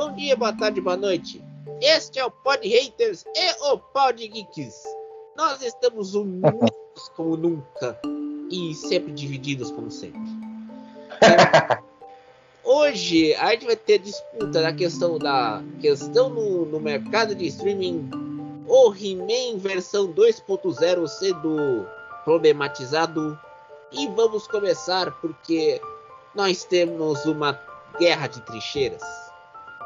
bom dia, boa tarde, boa noite. Este é o Pod Haters e o Pod Geeks. Nós estamos unidos como nunca e sempre divididos como sempre. Hoje a gente vai ter disputa na questão no mercado de streaming. O He-Man versão 2.0 sendo problematizado. E vamos começar porque nós temos uma guerra de trincheiras.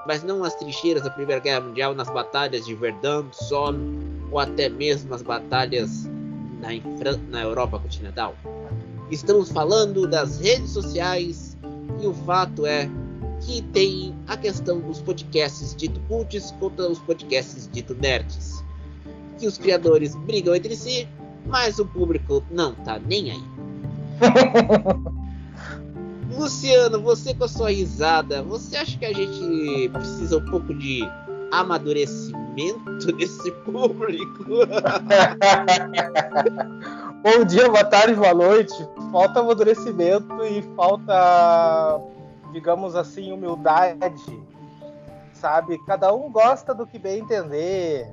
Mas não as trincheiras da Primeira Guerra Mundial, nas batalhas de Verdun, Somme, ou até mesmo as batalhas na Europa continental. Estamos falando das redes sociais, e o fato é que tem a questão dos podcasts dito cults contra os podcasts dito nerds, que os criadores brigam entre si, mas o público não tá nem aí. Luciano, você com a sua risada, você acha que a gente precisa um pouco de amadurecimento desse público? Bom dia, boa tarde, boa noite. Falta amadurecimento e falta, digamos assim, humildade, sabe? Cada um gosta do que bem entender,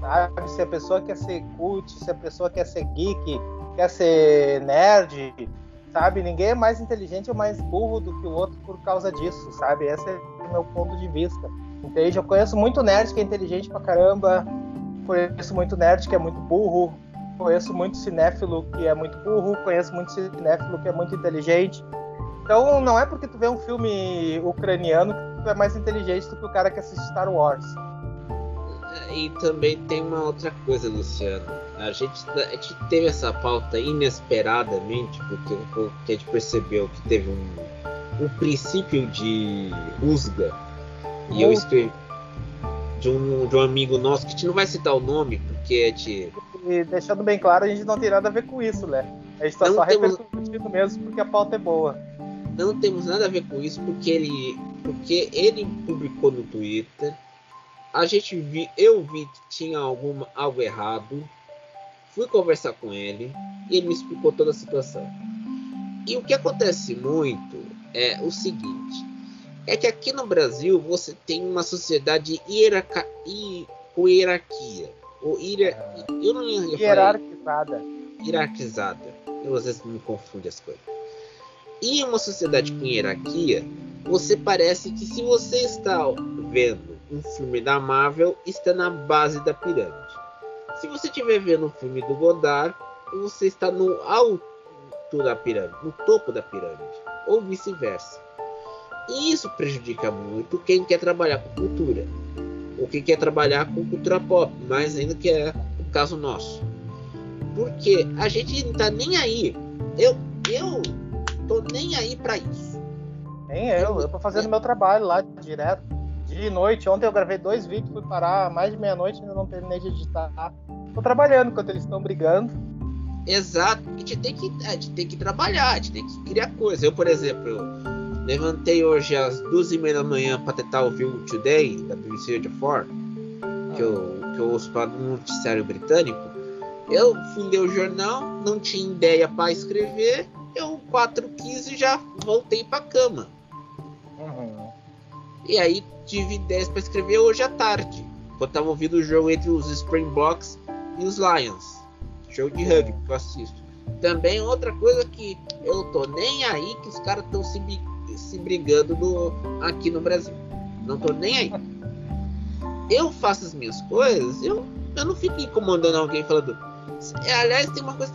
sabe? Se a pessoa quer ser cult, se a pessoa quer ser geek, quer ser nerd, sabe? Ninguém é mais inteligente ou mais burro do que o outro por causa disso, sabe? Esse é o meu ponto de vista. Entende? Eu conheço muito nerd que é inteligente pra caramba, conheço muito nerd que é muito burro, conheço muito cinéfilo que é muito burro, conheço muito cinéfilo que é muito inteligente. Então não é porque tu vê um filme ucraniano que tu é mais inteligente do que o cara que assiste Star Wars. E também tem uma outra coisa, Luciano. A gente teve essa pauta inesperadamente, porque a gente percebeu que teve um princípio de rusga. E eu escrevi de um amigo nosso, que a gente não vai citar o nome, porque a gente... E deixando bem claro, a gente não tem nada a ver com isso, né? A gente tá só repercutindo mesmo porque a pauta é boa. Não temos nada a ver com isso, porque ele publicou no Twitter. Eu vi que tinha algo errado. Fui conversar com ele e ele me explicou toda a situação. E o que acontece muito é o seguinte... É que aqui no Brasil você tem uma sociedade com hierarquia. Hierarquizada. Hierarquizada. Eu às vezes me confundo as coisas. E uma sociedade com hierarquia, você parece que se você está vendo um filme da Marvel, está na base da pirâmide. Se você estiver vendo um filme do Godard, você está no alto da pirâmide, no topo da pirâmide. Ou vice-versa. E isso prejudica muito quem quer trabalhar com cultura, ou quem quer trabalhar com cultura pop, mais ainda que é o caso nosso. Porque a gente não tá nem aí. Eu tô nem aí pra isso. Nem eu tô fazendo meu trabalho lá direto, dia e noite. Ontem eu gravei 2 vídeos, fui parar mais de meia-noite, ainda não terminei de editar. Tô trabalhando enquanto eles estão brigando. Exato, a gente tem que trabalhar, a gente tem que criar coisa. Eu, por exemplo, levantei hoje às 2:30 da manhã para tentar ouvir o Today da BBC de Ford, que eu ouço para um noticiário britânico. Eu fui ler o jornal, não tinha ideia para escrever, eu 4:15 já voltei para cama. Uhum. E aí tive ideias para escrever hoje à tarde, quando estava ouvindo o jogo entre os Springboks e os Lions, jogo de rugby que eu assisto. Também outra coisa que eu tô nem aí que os caras estão se brigando aqui no Brasil. Não tô nem aí. Eu faço as minhas coisas, eu não fico incomodando alguém falando. Aliás, tem uma coisa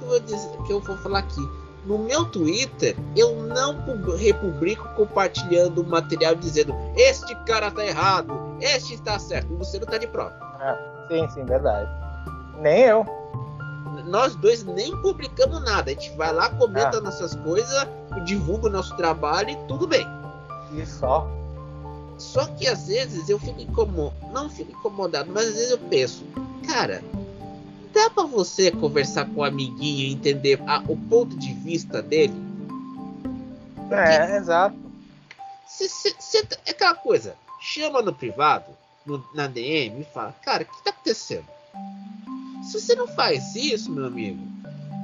que eu vou falar aqui. No meu Twitter, eu não republico compartilhando o material dizendo este cara tá errado, este está certo, você não tá de prova. Ah, sim, verdade. Nem eu. Nós dois nem publicamos nada. A gente vai lá, comenta nossas coisas, divulga o nosso trabalho e tudo bem. E só. Só que às vezes eu fico incomodado. Não fico incomodado, mas às vezes eu penso, cara, dá pra você conversar com o amiguinho e entender o ponto de vista dele? Porque exato. Se é aquela coisa, chama no privado, na DM e fala, cara, o que tá acontecendo? Se você não faz isso, meu amigo,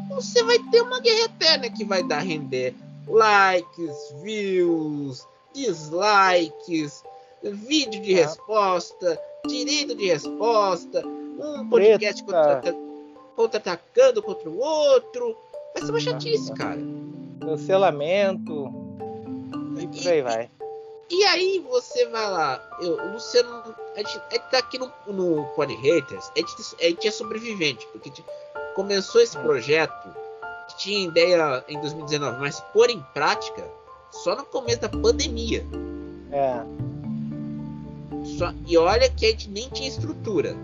você vai ter uma guerra eterna que vai render likes, views, dislikes, vídeo de resposta, direito de resposta, um podcast contra-atacando contra o outro. Vai ser uma chatice, cara. Cancelamento. E por aí vai. E aí você vai lá, o Luciano, a gente tá aqui no Pod Haters, a gente é sobrevivente, porque a gente começou esse projeto, que tinha ideia em 2019, mas pôr em prática só no começo da pandemia. E olha que a gente nem tinha estrutura.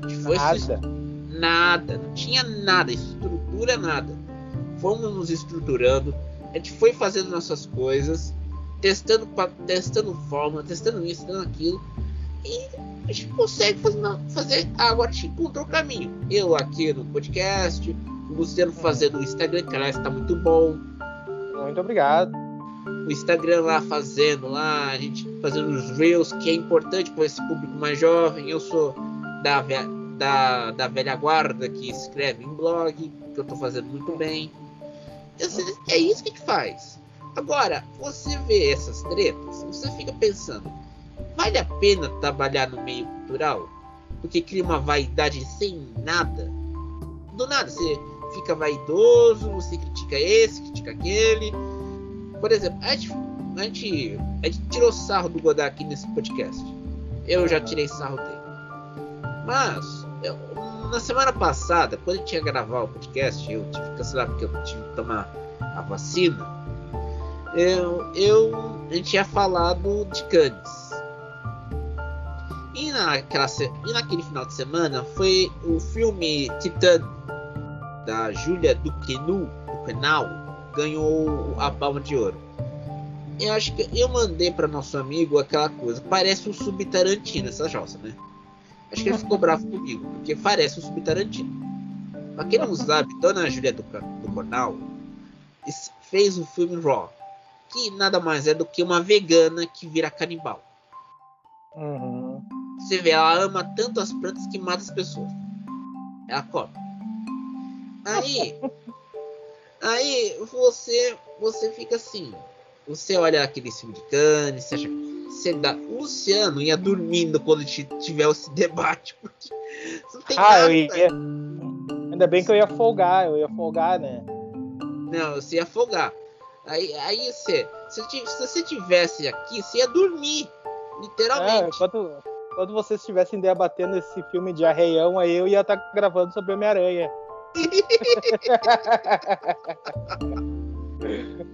Não tinha nada, estrutura nada. Fomos nos estruturando, a gente foi fazendo nossas coisas, testando fórmula, testando isso, testando aquilo, e a gente consegue fazer. Agora a gente encontrou o caminho. Eu aqui no podcast, o Luciano fazendo o Instagram, que aliás está muito bom. Muito obrigado. O Instagram lá fazendo, a gente fazendo os reels, que é importante para esse público mais jovem. Eu sou da velha guarda que escreve em blog, que eu tô fazendo muito bem. É isso que a gente faz. Agora, você vê essas tretas, você fica pensando, vale a pena trabalhar no meio cultural? Porque cria uma vaidade sem nada. Do nada, você fica vaidoso, você critica esse, critica aquele. Por exemplo, a gente tirou sarro do Godard aqui nesse podcast. Eu já tirei sarro dele. Mas, na semana passada, quando eu tinha que gravar o podcast, eu tive que cancelar porque eu tive que tomar a vacina. A gente tinha falado de Cannes. E naquele final de semana foi o filme Titano, da Julia Duquesnel, ganhou a Palma de Ouro. Eu acho que eu mandei para nosso amigo aquela coisa. Parece um Subtarantino essa jossa, né? Acho que ele ficou bravo comigo, porque parece um Subtarantino. Pra quem não sabe, Dona Julia Duquesnel fez um filme Raw, que nada mais é do que uma vegana que vira canibal. Você vê, ela ama tanto as plantas que mata as pessoas. Ela come. Aí você fica assim. Você olha aquele filme de Cannes, você acha que o Luciano ia dormindo quando tiver esse debate, porque não tem nada. Ainda bem que eu ia folgar, né? Não, você ia folgar. Aí se você estivesse aqui, você ia dormir, literalmente. Quando vocês estivessem debatendo esse filme de arreião, aí eu ia estar gravando sobre Homem-Aranha.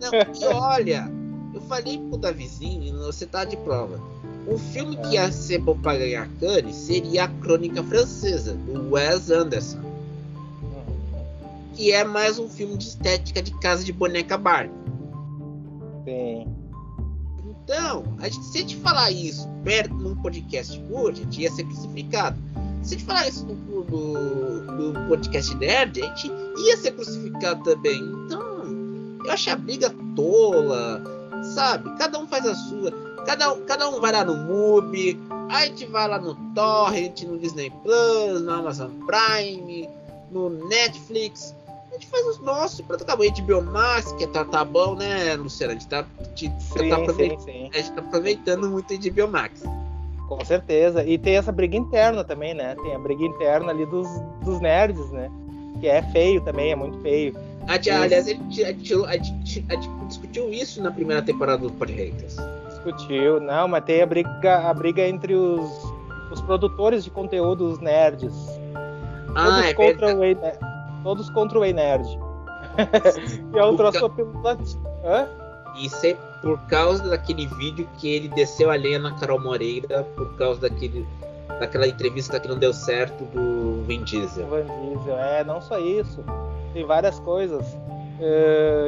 Não, e olha, eu falei pro Davizinho, você tá de prova. O filme que ia ser bom pra ganhar Cannes seria A Crônica Francesa, do Wes Anderson, que é mais um filme de estética de casa de boneca Barbie. Então, se a gente falar isso perto num podcast hoje, a gente ia ser crucificado. Se a gente falar isso no podcast nerd, a gente ia ser crucificado também. Então, eu acho a briga tola, sabe? Cada um faz a sua. Cada um vai lá no Mubi, a gente vai lá no Torrent, no Disney Plus, no Amazon Prime, no Netflix. A gente faz os nossos, pronto, acabou. A HBO Max, que tá bom, né, Luciano? A gente tá aproveitando muito a HBO Max. Com certeza. E tem essa briga interna também, né? Tem a briga interna ali dos nerds, né? Que é feio também, é muito feio. Aliás, a gente discutiu isso na primeira temporada do Pod Haters. Discutiu, não, mas tem a briga entre os produtores de conteúdo, os nerds. Todos contra o E-Nerd. E é um troço apelativo. Isso é por causa daquele vídeo que ele desceu a lenha na Carol Moreira, por causa daquela entrevista que não deu certo do Vin Diesel. Não só isso. Tem várias coisas.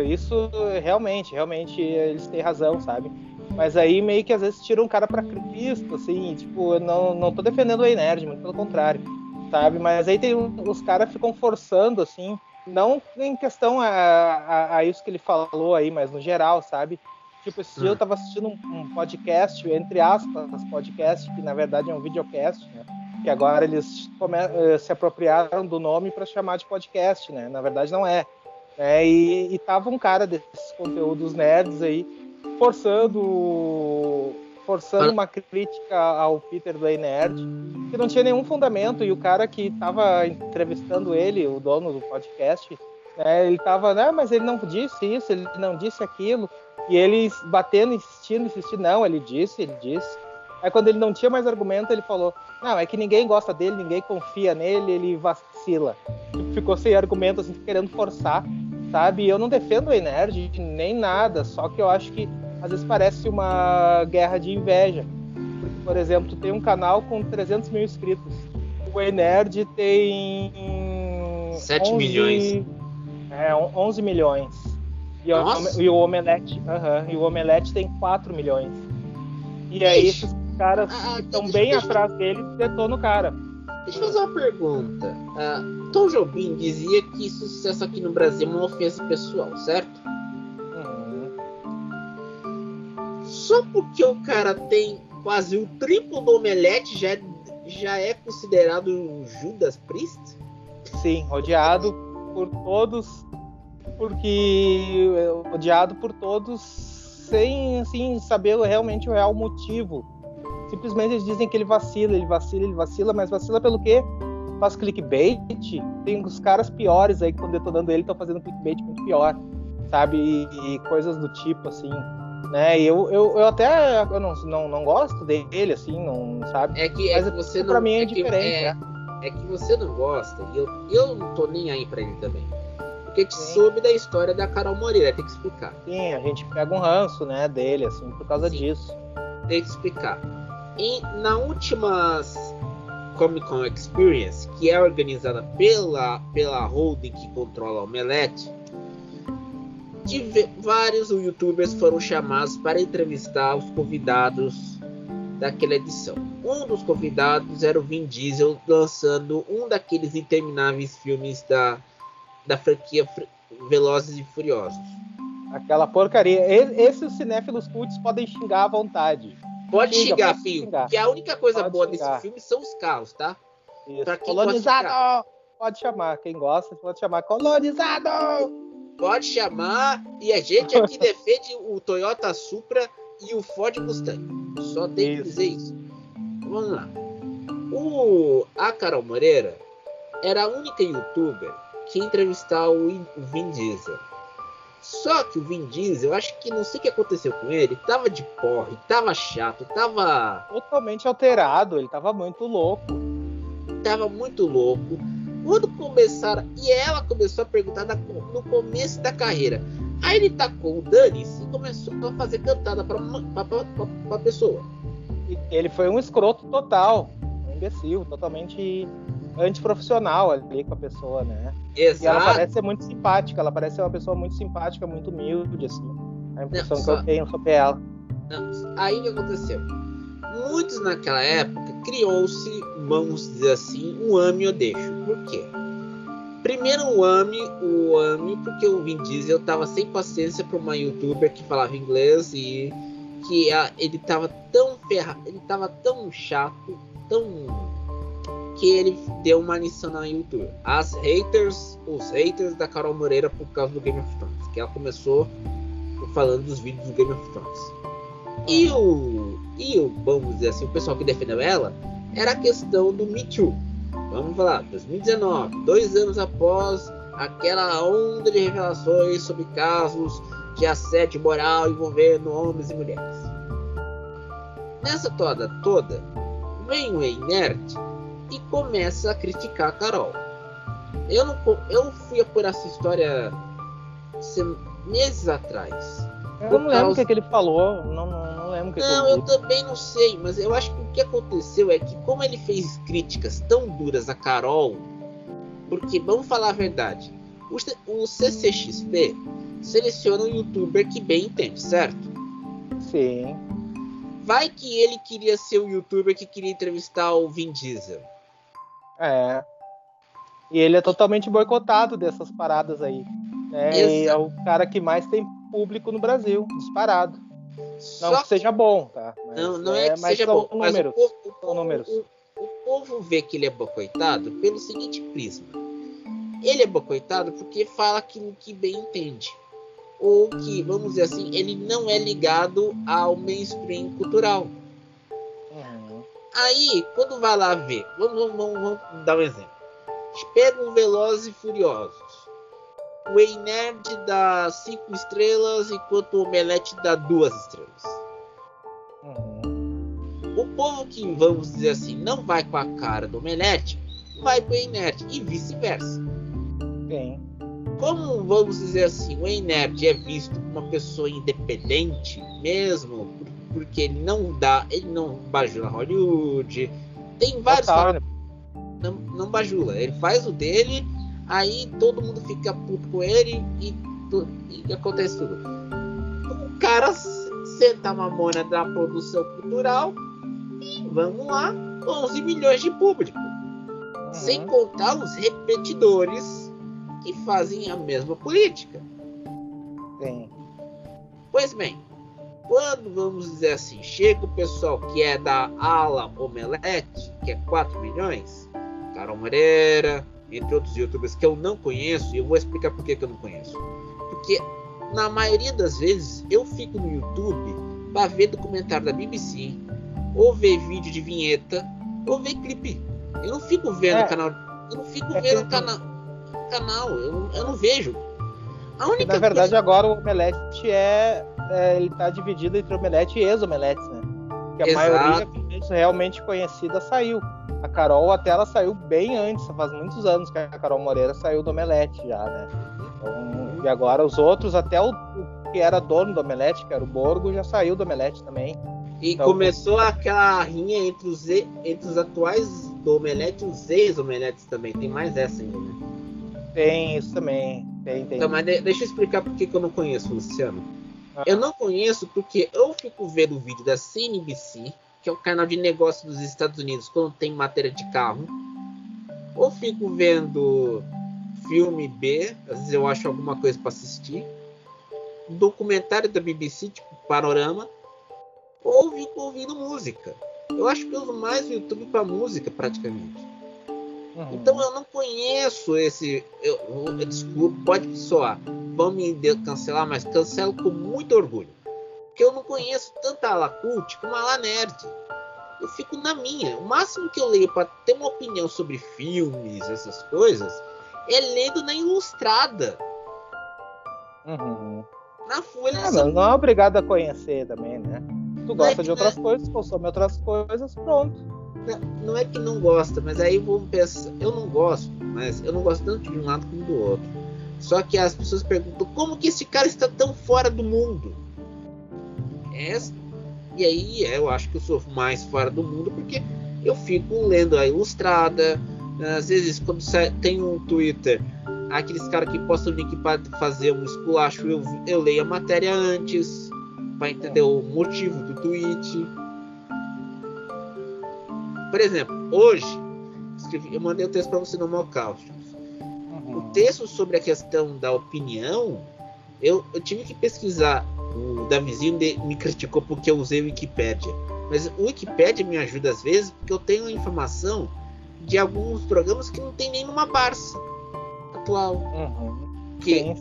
Isso realmente eles têm razão, sabe? Mas aí meio que às vezes tira um cara pra Cristo, assim, tipo, eu não tô defendendo o E-Nerd, muito pelo contrário. Sabe? Mas aí os caras ficam forçando, assim, não em questão a isso que ele falou aí, mas no geral, sabe? Tipo, esse dia eu tava assistindo um podcast, entre aspas, podcast, que na verdade é um videocast, né? Que agora eles se apropriaram do nome para chamar de podcast, né? Na verdade não é. E tava um cara desses conteúdos nerds aí, forçando forçando uma crítica ao Peter do E-Nerd, que não tinha nenhum fundamento, e o cara que estava entrevistando ele, o dono do podcast, né, ele estava, né, mas ele não disse isso, ele não disse aquilo, e ele batendo, insistindo, não, ele disse. Aí quando ele não tinha mais argumento, ele falou, não, é que ninguém gosta dele, ninguém confia nele, ele vacila. Ficou sem argumento, assim, querendo forçar, sabe? Eu não defendo o E-Nerd nem nada, só que eu acho que às vezes parece uma guerra de inveja. Porque, por exemplo, tu tem um canal com 300 mil inscritos, o E-Nerd tem 7 milhões. 11 milhões. E o Omelete, e o Omelete tem 4 milhões. E aí esses caras estão bem atrás dele e detonam o cara. Deixa eu fazer uma pergunta. Tom Jobim dizia que sucesso aqui no Brasil é uma ofensa pessoal, certo? Só porque o cara tem quase o triplo do Omelete, já é considerado um Judas Priest? Sim, odiado por todos, porque odiado por todos sem assim, saber realmente o real motivo. Simplesmente eles dizem que ele vacila, mas vacila pelo quê? Faz clickbait. Tem os caras piores aí que estão detonando ele, estão fazendo clickbait muito pior, sabe? E coisas do tipo, assim, né? E eu até eu não gosto dele, assim, não, sabe? Mas você pra não, mim é diferente. É que você não gosta, e eu não tô nem aí pra ele também. Porque te soube da história da Carol Moreira, tem que explicar. Sim, a gente pega um ranço, né, dele, assim, por causa disso. Tem que explicar. E na última Comic Con Experience, que é organizada pela holding que controla a Omelete, vários youtubers foram chamados para entrevistar os convidados daquela edição. Um dos convidados era o Vin Diesel, lançando um daqueles intermináveis filmes da franquia Velozes e Furiosos. Aquela porcaria. Esses cinéfilos cultos podem xingar à vontade. Pode xingar, filho. Porque a única coisa boa desse filme são os carros, tá? Isso. Pra quem colonizado! Pode chamar. Quem gosta, pode chamar. Colonizado! Pode chamar. E a gente aqui defende o Toyota Supra e o Ford Mustang. Só tem que dizer isso. Vamos lá. A Carol Moreira era a única youtuber que ia entrevistar o Vin Diesel. Só que o Vin Diesel, acho que não sei o que aconteceu com ele, tava de porre, tava chato, tava totalmente alterado, ele tava muito louco. Quando começaram, e ela começou a perguntar no começo da carreira. Aí ele tacou o dane-se e começou a fazer cantada pra pessoa. Ele foi um escroto total, um imbecil, totalmente antiprofissional ali com a pessoa, né? Exato. E ela parece ser muito simpática, ela parece ser uma pessoa muito simpática, muito humilde, assim. A impressão que eu tenho sobre ela. Aí o que aconteceu? Muitos naquela época criou-se, vamos dizer assim, um ame ou deixo. Por quê? Primeiro o ame porque o Vin Diesel tava sem paciência para uma youtuber que falava inglês e que ele tava tão ferrado, ele tava tão chato, que ele deu uma lição na YouTube. Os haters da Carol Moreira por causa do Game of Thrones, que ela começou falando dos vídeos do Game of Thrones. E o, vamos dizer assim, o pessoal que defendeu ela era a questão do Me Too. Vamos falar, 2019, 2 anos após aquela onda de revelações sobre casos de assédio moral envolvendo homens e mulheres. Nessa toda vem o E-Nerd e começa a criticar a Carol. Eu fui apurar essa história meses atrás. Eu não lembro o que ele falou, não, eu também não sei, mas eu acho que o que aconteceu é que como ele fez críticas tão duras a Carol, porque, vamos falar a verdade, o CCXP seleciona um youtuber que bem entende, certo? Sim. Vai que ele queria ser um youtuber que queria entrevistar o Vin Diesel. É. E ele é totalmente boicotado dessas paradas aí. Né? E é o cara que mais tem público no Brasil, disparado. Não que seja bom, tá? Mas não é que seja bom, mas o povo vê que ele é boicotado pelo seguinte prisma. Ele é boicotado porque fala aquilo que bem entende. Ou que, vamos dizer assim, ele não é ligado ao mainstream cultural. Aí, quando vai lá ver, vamos dar um exemplo. Pega um Velozes e Furiosos. O E-Nerd dá 5 estrelas, enquanto o Omelete dá 2 estrelas. O povo que, vamos dizer assim, não vai com a cara do Omelete, vai pro E-Nerd e vice-versa. Bem. Como, vamos dizer assim, o E-Nerd é visto como uma pessoa independente mesmo, porque ele não bajula Hollywood, tem vários... Não bajula, ele faz o dele, aí todo mundo fica puto com ele e acontece tudo. O cara senta a mamona da produção cultural e vamos lá, 11 milhões de público. Uhum. Sem contar os repetidores que fazem a mesma política. Sim. Pois bem, quando, vamos dizer assim, chega o pessoal que é da ala Omelete, que é 4 milhões... Carol Moreira, entre outros youtubers que eu não conheço, e eu vou explicar por que eu não conheço. Porque na maioria das vezes eu fico no YouTube para ver documentário da BBC, ou ver vídeo de vinheta, ou ver clipe. Eu não fico vendo canal, eu não vejo. A única coisa... Na verdade agora o Omelete ele tá dividido entre Omelete e ex-Omeletes, né? Porque a maioria realmente conhecida saiu. A Carol até ela saiu bem antes, faz muitos anos que a Carol Moreira saiu do Omelete já, né? Então, e agora os outros, até o que era dono do Omelete, que era o Borgo, já saiu do Omelete também. E então, começou aquela rinha entre os atuais do Omelete e os ex-Omeletes também, tem mais essa ainda, né? Tem isso também, tem. Então, mas deixa eu explicar por que eu não conheço, Luciano. Eu não conheço porque eu fico vendo o vídeo da CNBC, que é o canal de negócio dos Estados Unidos, quando tem matéria de carro. Ou fico vendo filme B, às vezes eu acho alguma coisa para assistir. Documentário da BBC, tipo Panorama. Ou fico ouvindo música. Eu acho que eu uso mais o YouTube para música, praticamente. Então eu não conheço esse... Desculpa, pode soar. Vão me cancelar, mas cancelo com muito orgulho. Porque eu não conheço tanta ala cult como a ala nerd. Eu fico na minha. O máximo que eu leio para ter uma opinião sobre filmes, essas coisas, é lendo na Ilustrada. Na Folha. Não é obrigado a conhecer também, né? Tu gosta de outras coisas, consome outras coisas, pronto. Não é que não gosta, mas aí vou pensar. Eu não gosto, mas eu não gosto tanto de um lado como do outro. Só que as pessoas perguntam, como que esse cara está tão fora do mundo? E aí eu acho que eu sou mais fora do mundo, porque eu fico lendo a Ilustrada. Às vezes quando tem um Twitter, aqueles caras que postam o link para fazer um esculacho, eu leio a matéria antes para entender o motivo do tweet. Por exemplo, hoje eu mandei um texto para você no Mocausto. O texto sobre a questão da opinião, eu tive que pesquisar. O Davizinho me criticou porque eu usei o Wikipedia. Mas o Wikipedia me ajuda às vezes, porque eu tenho a informação de alguns programas que não tem nem numa Barça atual. Que,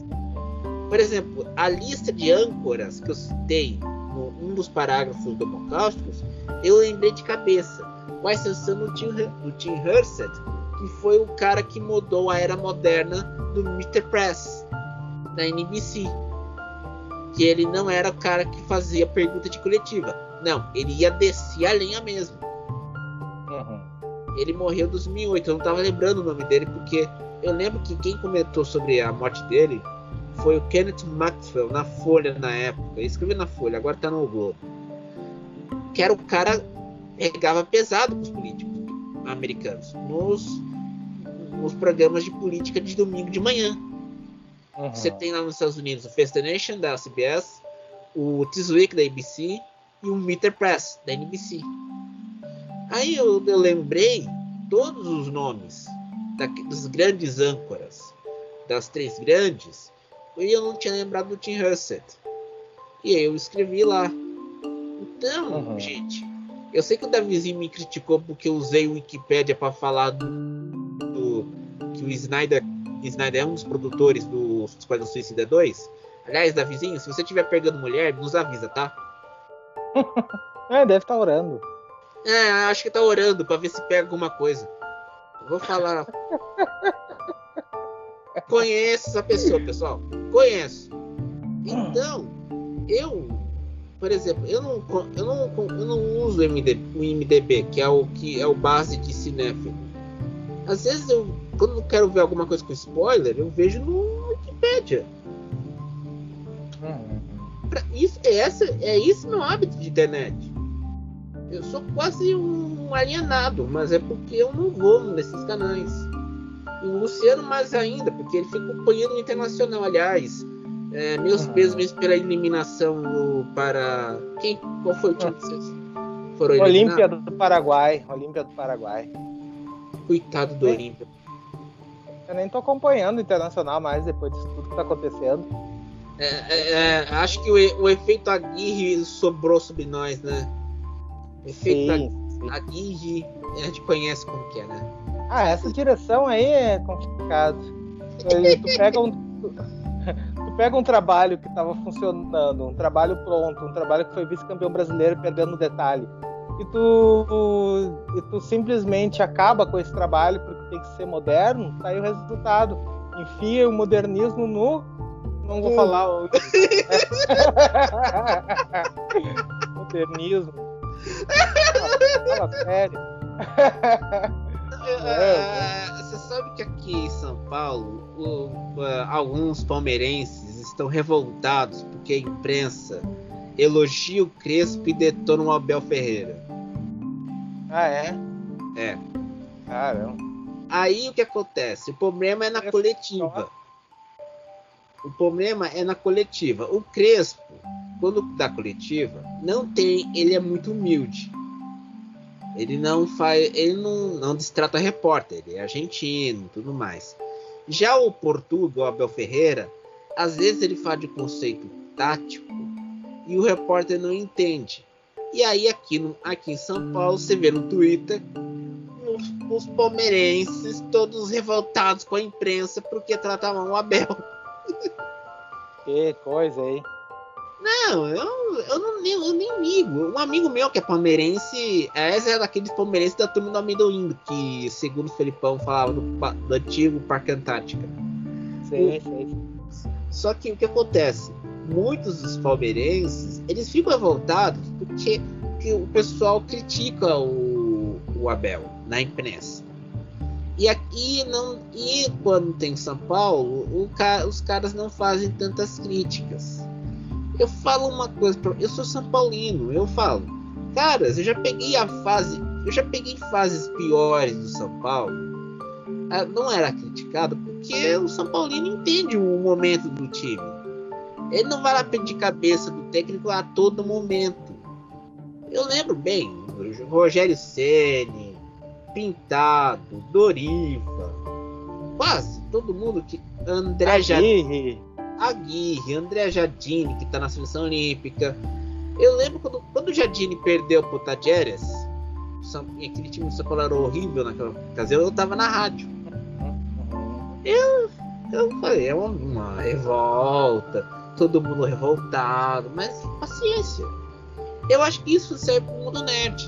por exemplo, a lista de âncoras que eu citei num dos parágrafos do Holocausto, eu lembrei de cabeça. Com exceção do Tim Herseth, que foi o cara que mudou a era moderna do Mr. Press, da NBC. Que ele não era o cara que fazia pergunta de coletiva. Não, ele ia descer a lenha mesmo. Ele morreu em 2008. Eu não tava lembrando o nome dele, porque eu lembro que quem comentou sobre a morte dele foi o Kenneth Maxwell, na Folha na época. Ele escreveu na Folha, agora tá no Globo. Que era o cara que pegava pesado com os políticos americanos nos programas de política de domingo de manhã. Você tem lá nos Estados Unidos o First Nation da CBS, o This Week da ABC e o Meter Press da NBC. Aí eu lembrei todos os nomes dos grandes âncoras, das três grandes, e eu não tinha lembrado do Tim Herseth. E aí eu escrevi lá. Então, gente, eu sei que o Davizinho me criticou porque eu usei o Wikipedia para falar que o Snyder é um dos produtores do Esquadrão Suicida 2. Aliás, Davizinho, se você estiver pegando mulher, nos avisa, tá? Deve estar orando. É, acho que tá orando pra ver se pega alguma coisa. Vou falar. Conheço essa pessoa, pessoal. Conheço. Então, eu, por exemplo, eu não uso o IMDB, que é o base de cinéfilo. Às vezes, quando eu quero ver alguma coisa com spoiler, eu vejo no Wikipedia. Isso é meu hábito de internet. Eu sou quase um alienado, mas é porque eu não vou nesses canais. E o Luciano mais ainda, porque ele fica acompanhando o Internacional. Aliás, meus pesos pela eliminação para... Qual foi o time que vocês foram eliminados? Olímpia do Paraguai. Coitado do Olímpia. Eu nem tô acompanhando o Internacional mais depois disso tudo que tá acontecendo. Acho que o efeito Aguirre sobrou sobre nós, né? O efeito Aguirre, a gente conhece como que é, né? Ah, essa direção aí é complicado. Tu pega um trabalho que estava funcionando, um trabalho pronto, um trabalho que foi vice-campeão brasileiro perdendo detalhe, e tu simplesmente acaba com esse trabalho porque tem que ser moderno, tá aí o resultado. Enfia o modernismo no... Não vou falar o... modernismo. Fala sério. Você sabe que aqui em São Paulo alguns palmeirenses estão revoltados porque a imprensa elogia o Crespo e detona o Abel Ferreira. Ah, é? É. Caramba. Aí o que acontece? O problema é na coletiva. O Crespo, quando dá coletiva, ele é muito humilde. Ele não destrata repórter, ele é argentino, tudo mais. Já o Portuga, o Abel Ferreira, às vezes ele fala de conceito tático e o repórter não entende. E aí aqui em São Paulo, você vê no Twitter os palmeirenses todos revoltados com a imprensa porque tratavam o Abel. Que coisa, hein? Não, eu nem ligo. Um amigo meu que é palmeirense, essa é daqueles palmeirenses da turma do amendoim, que segundo o Felipão falava do antigo Parque Antártica. Sim. Só que o que acontece? Muitos dos palmeirenses, eles ficam revoltados porque o pessoal critica o Abel na imprensa. E aqui quando tem São Paulo, os caras não fazem tantas críticas. Eu falo uma coisa, eu sou São Paulino, eu falo, caras, eu já peguei fases piores do São Paulo. Não era criticado porque o São Paulino entende o momento do time. Ele não vai lá pedir cabeça do técnico a todo momento. Eu lembro bem, Rogério Ceni, Pintado, Doriva, quase todo mundo que... André Jardine, que tá na seleção olímpica. Eu lembro quando o Jardine perdeu pro Tajeres, aquele time do São Paulo era horrível naquela ocasião, eu tava na rádio. Eu falei, é uma revolta, todo mundo revoltado, mas paciência. Eu acho que isso serve pro mundo nerd.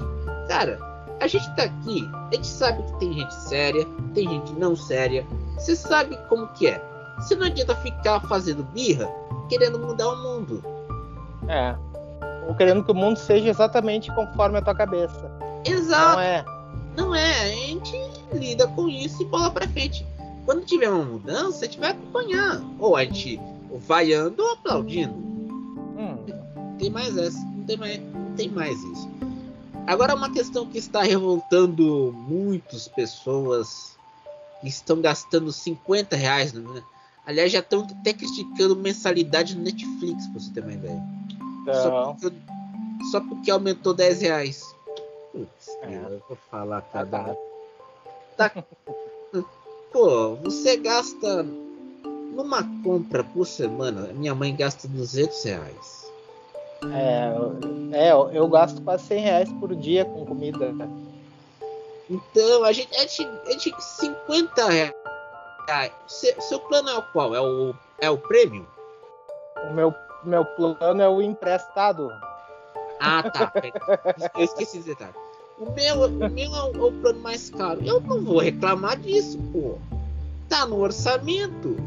Cara, a gente tá aqui, a gente sabe que tem gente séria, tem gente não séria. Você sabe como que é. Você não adianta ficar fazendo birra querendo mudar o mundo. É. Ou querendo que o mundo seja exatamente conforme a tua cabeça. Exato. Não é. A gente lida com isso e bola pra frente. Quando tiver uma mudança, a gente vai acompanhar. Ou a gente vaiando ou aplaudindo. Tem mais essa. Não tem mais isso. Agora, uma questão que está revoltando muitas pessoas que estão gastando R$50, né? Aliás, já estão até criticando mensalidade no Netflix, pra você ter uma ideia. Só porque aumentou R$10. Putz, eu vou falar cada... Tá. Pô, você gasta... Numa compra por semana, minha mãe gasta R$200. Eu gasto quase R$100 por dia com comida. Então, a gente R$50. Seu plano é o qual? É o prêmio? O meu plano é o emprestado. Ah, tá. Eu esqueci de detalhe. O meu é o plano mais caro. Eu não vou reclamar disso, pô. Tá no orçamento.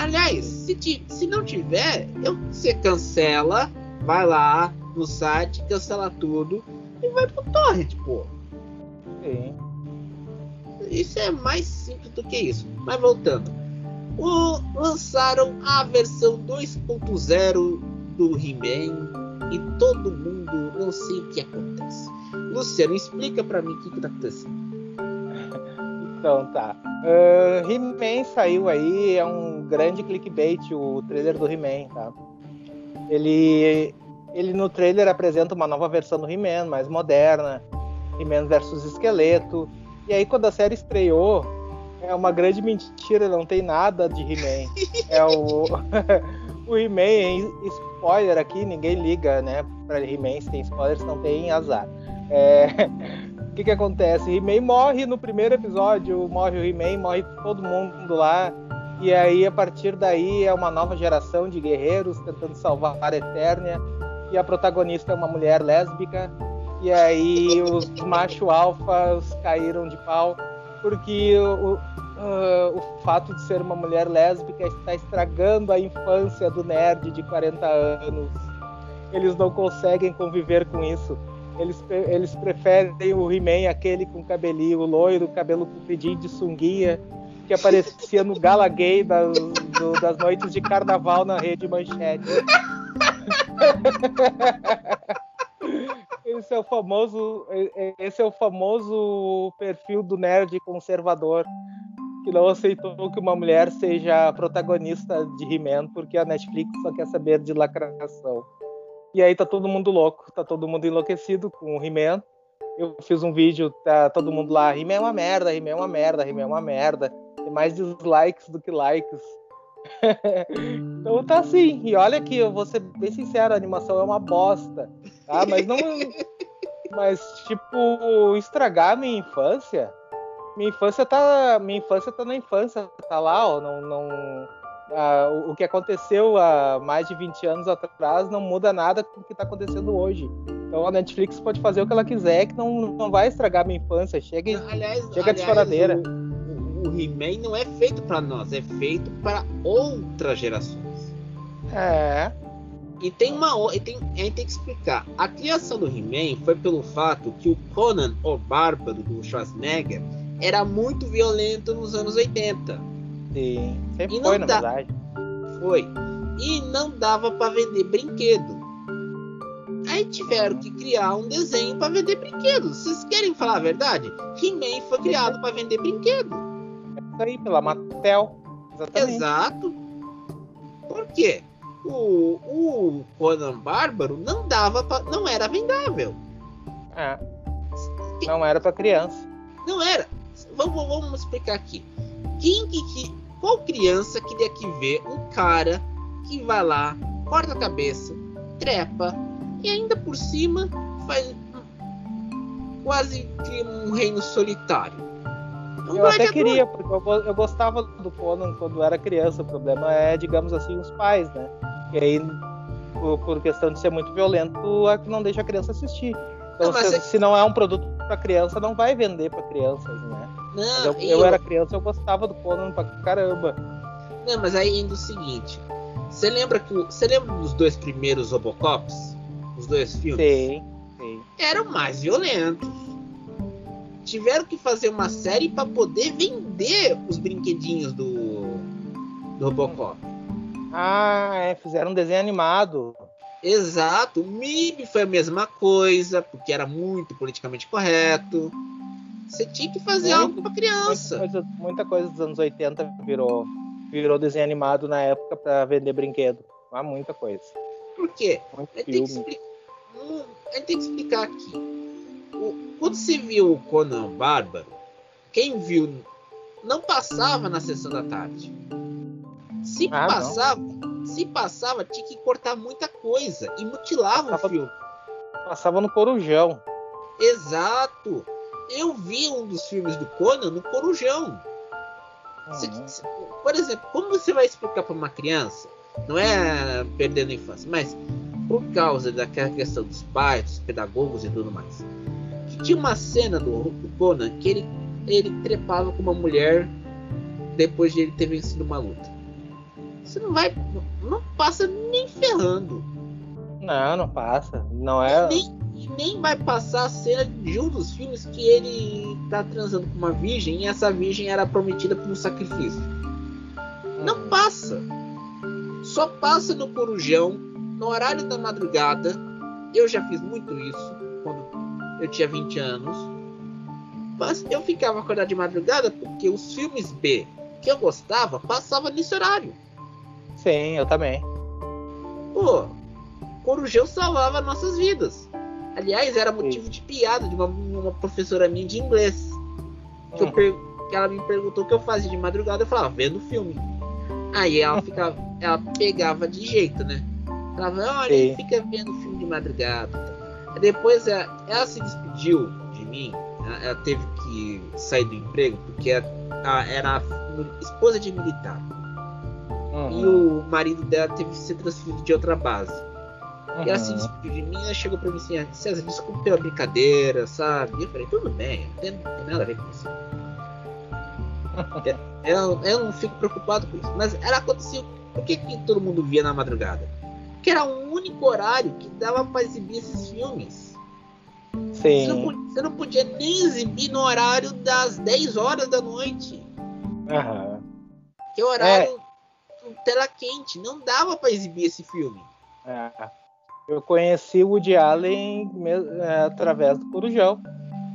Aliás, se não tiver, você cancela, vai lá no site, cancela tudo e vai pro Torrent, pô. Sim. Isso é mais simples do que isso. Mas voltando, lançaram a versão 2.0 do He-Man e todo mundo, não sei o que acontece. Luciano, explica pra mim o que tá acontecendo. Então tá. He-Man saiu aí, é um grande clickbait o trailer do He-Man, tá? Ele no trailer apresenta uma nova versão do He-Man, mais moderna, He-Man vs Esqueleto. E aí quando a série estreou, é uma grande mentira, não tem nada de He-Man. É o He-Man, spoiler aqui, ninguém liga, né? Pra He-Man, se tem spoiler, se não tem, azar. O que acontece? He-Man morre no primeiro episódio, morre o He-Man, morre todo mundo lá. E aí, a partir daí, é uma nova geração de guerreiros tentando salvar a Eternia. E a protagonista é uma mulher lésbica. E aí, os macho alfas caíram de pau, porque o fato de ser uma mulher lésbica está estragando a infância do nerd de 40 anos. Eles não conseguem conviver com isso. Eles preferem o He-Man, aquele com cabelinho loiro, cabelo compridinho de sunguinha, que aparecia no gala gay das noites de carnaval na Rede Manchete. Esse é o famoso perfil do nerd conservador, que não aceitou que uma mulher seja a protagonista de He-Man, porque a Netflix só quer saber de lacração. E aí tá todo mundo louco, tá todo mundo enlouquecido com o He-Man. Eu fiz um vídeo, tá todo mundo lá, He-Man é uma merda, He-Man é uma merda, He-Man é uma merda. Tem mais dislikes do que likes. Então tá assim, e olha que eu vou ser bem sincero, a animação é uma bosta, tá? Mas tipo, estragar minha infância tá na infância, tá lá, ó, o que aconteceu há mais de 20 anos atrás não muda nada com o que está acontecendo hoje. Então a Netflix pode fazer o que ela quiser, que não vai estragar a minha infância. Chega de choradeira. O He-Man não é feito para nós, é feito para outras gerações. É. E tem que explicar. A criação do He-Man foi pelo fato que o Conan, o Bárbaro do Schwarzenegger, era muito violento nos anos 80. Sim, sempre foi, na verdade. Foi. E não dava pra vender brinquedo. Aí tiveram que criar um desenho pra vender brinquedo. Vocês querem falar a verdade? He-Man foi criado pra vender brinquedo. É isso aí, pela Mattel. Exatamente. Exato. Por quê? O Conan Bárbaro não era vendável. É. Não era pra criança. Não era. Vamos explicar aqui. Qual criança queria que vê um cara que vai lá, corta a cabeça, trepa e ainda por cima faz quase que um reino solitário? Não, eu até queria, porque eu gostava do Conan quando era criança. O problema é, digamos assim, os pais, né? E aí, por questão de ser muito violento, é que não deixa a criança assistir. Então, se não é um produto para criança, não vai vender para crianças, né? Não, eu era criança, eu gostava do Conan pra caramba. Não, mas aí ainda o seguinte, você lembra dos dois primeiros Robocops? Os dois filmes? Sim. Eram mais violentos. Tiveram que fazer uma série pra poder vender os brinquedinhos do Robocop. Ah, é, fizeram um desenho animado. Exato, o Mubi foi a mesma coisa, porque era muito politicamente correto. Você tinha que fazer algo pra criança. Muita coisa dos anos 80 virou desenho animado na época pra vender brinquedo. Há muita coisa. Por quê? A gente tem que explicar aqui. Quando se viu o Conan Bárbaro, quem viu não passava na sessão da tarde. Se passava, tinha que cortar muita coisa e mutilava o filme. Passava no Corujão. Exato. Eu vi um dos filmes do Conan no Corujão. Por exemplo, como você vai explicar para uma criança? Não é perdendo a infância, mas por causa daquela questão dos pais, dos pedagogos e tudo mais, Tinha uma cena do Conan que ele trepava com uma mulher depois de ele ter vencido uma luta. Você não vai... Não passa nem ferrando. Não passa. Não é... Nem vai passar a cena de um dos filmes que ele tá transando com uma virgem e essa virgem era prometida por um sacrifício. Não passa. Só passa no Corujão, no horário da madrugada. Eu já fiz muito isso quando eu tinha 20 anos. Mas eu ficava acordado de madrugada porque os filmes B que eu gostava passavam nesse horário. Sim, eu também. Pô, Corujão salvava nossas vidas. Aliás, era motivo de piada de uma professora minha de inglês. Que ela me perguntou o que eu fazia de madrugada. Eu falava, vendo filme. Aí ela pegava de jeito, né? Ela falava, olha, ele fica vendo filme de madrugada. Depois ela se despediu de mim. Ela teve que sair do emprego porque era esposa de militar. E o marido dela teve que ser transferido de outra base. E ela se despediu de mim, ela chegou pra mim assim, César, desculpa pela brincadeira, sabe? E eu falei, tudo bem, não tem nada a ver com isso. Eu não fico preocupado com isso. Mas ela aconteceu, por que todo mundo via na madrugada? Porque era um único horário que dava pra exibir esses filmes. Sim. Você não podia nem exibir no horário das 10 horas da noite. Que é o horário tela quente, não dava pra exibir esse filme. Eu conheci o Woody Allen através do Corujão.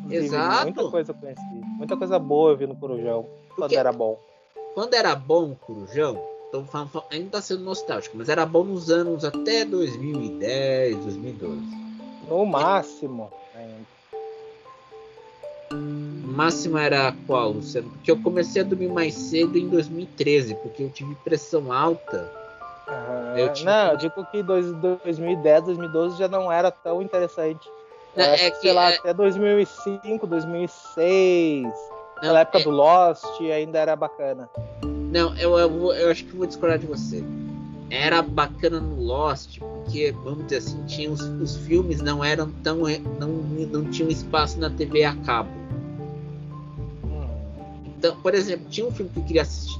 Exato. Muita coisa eu conheci. Muita coisa boa eu vi no Corujão. Porque quando era bom. Quando era bom o Corujão, ainda tá sendo nostálgico, mas era bom nos anos até 2010, 2012. No máximo. O máximo era qual, Luciano? Porque eu comecei a dormir mais cedo em 2013, porque eu tive pressão alta. Eu digo que 2010, 2012 já não era tão interessante. Até 2005, 2006, na época do Lost ainda era bacana. Não, eu acho que vou discordar de você. Era bacana no Lost porque, vamos dizer assim, tinha os filmes não eram tão... Não tinham espaço na TV a cabo. Então, por exemplo, tinha um filme que eu queria assistir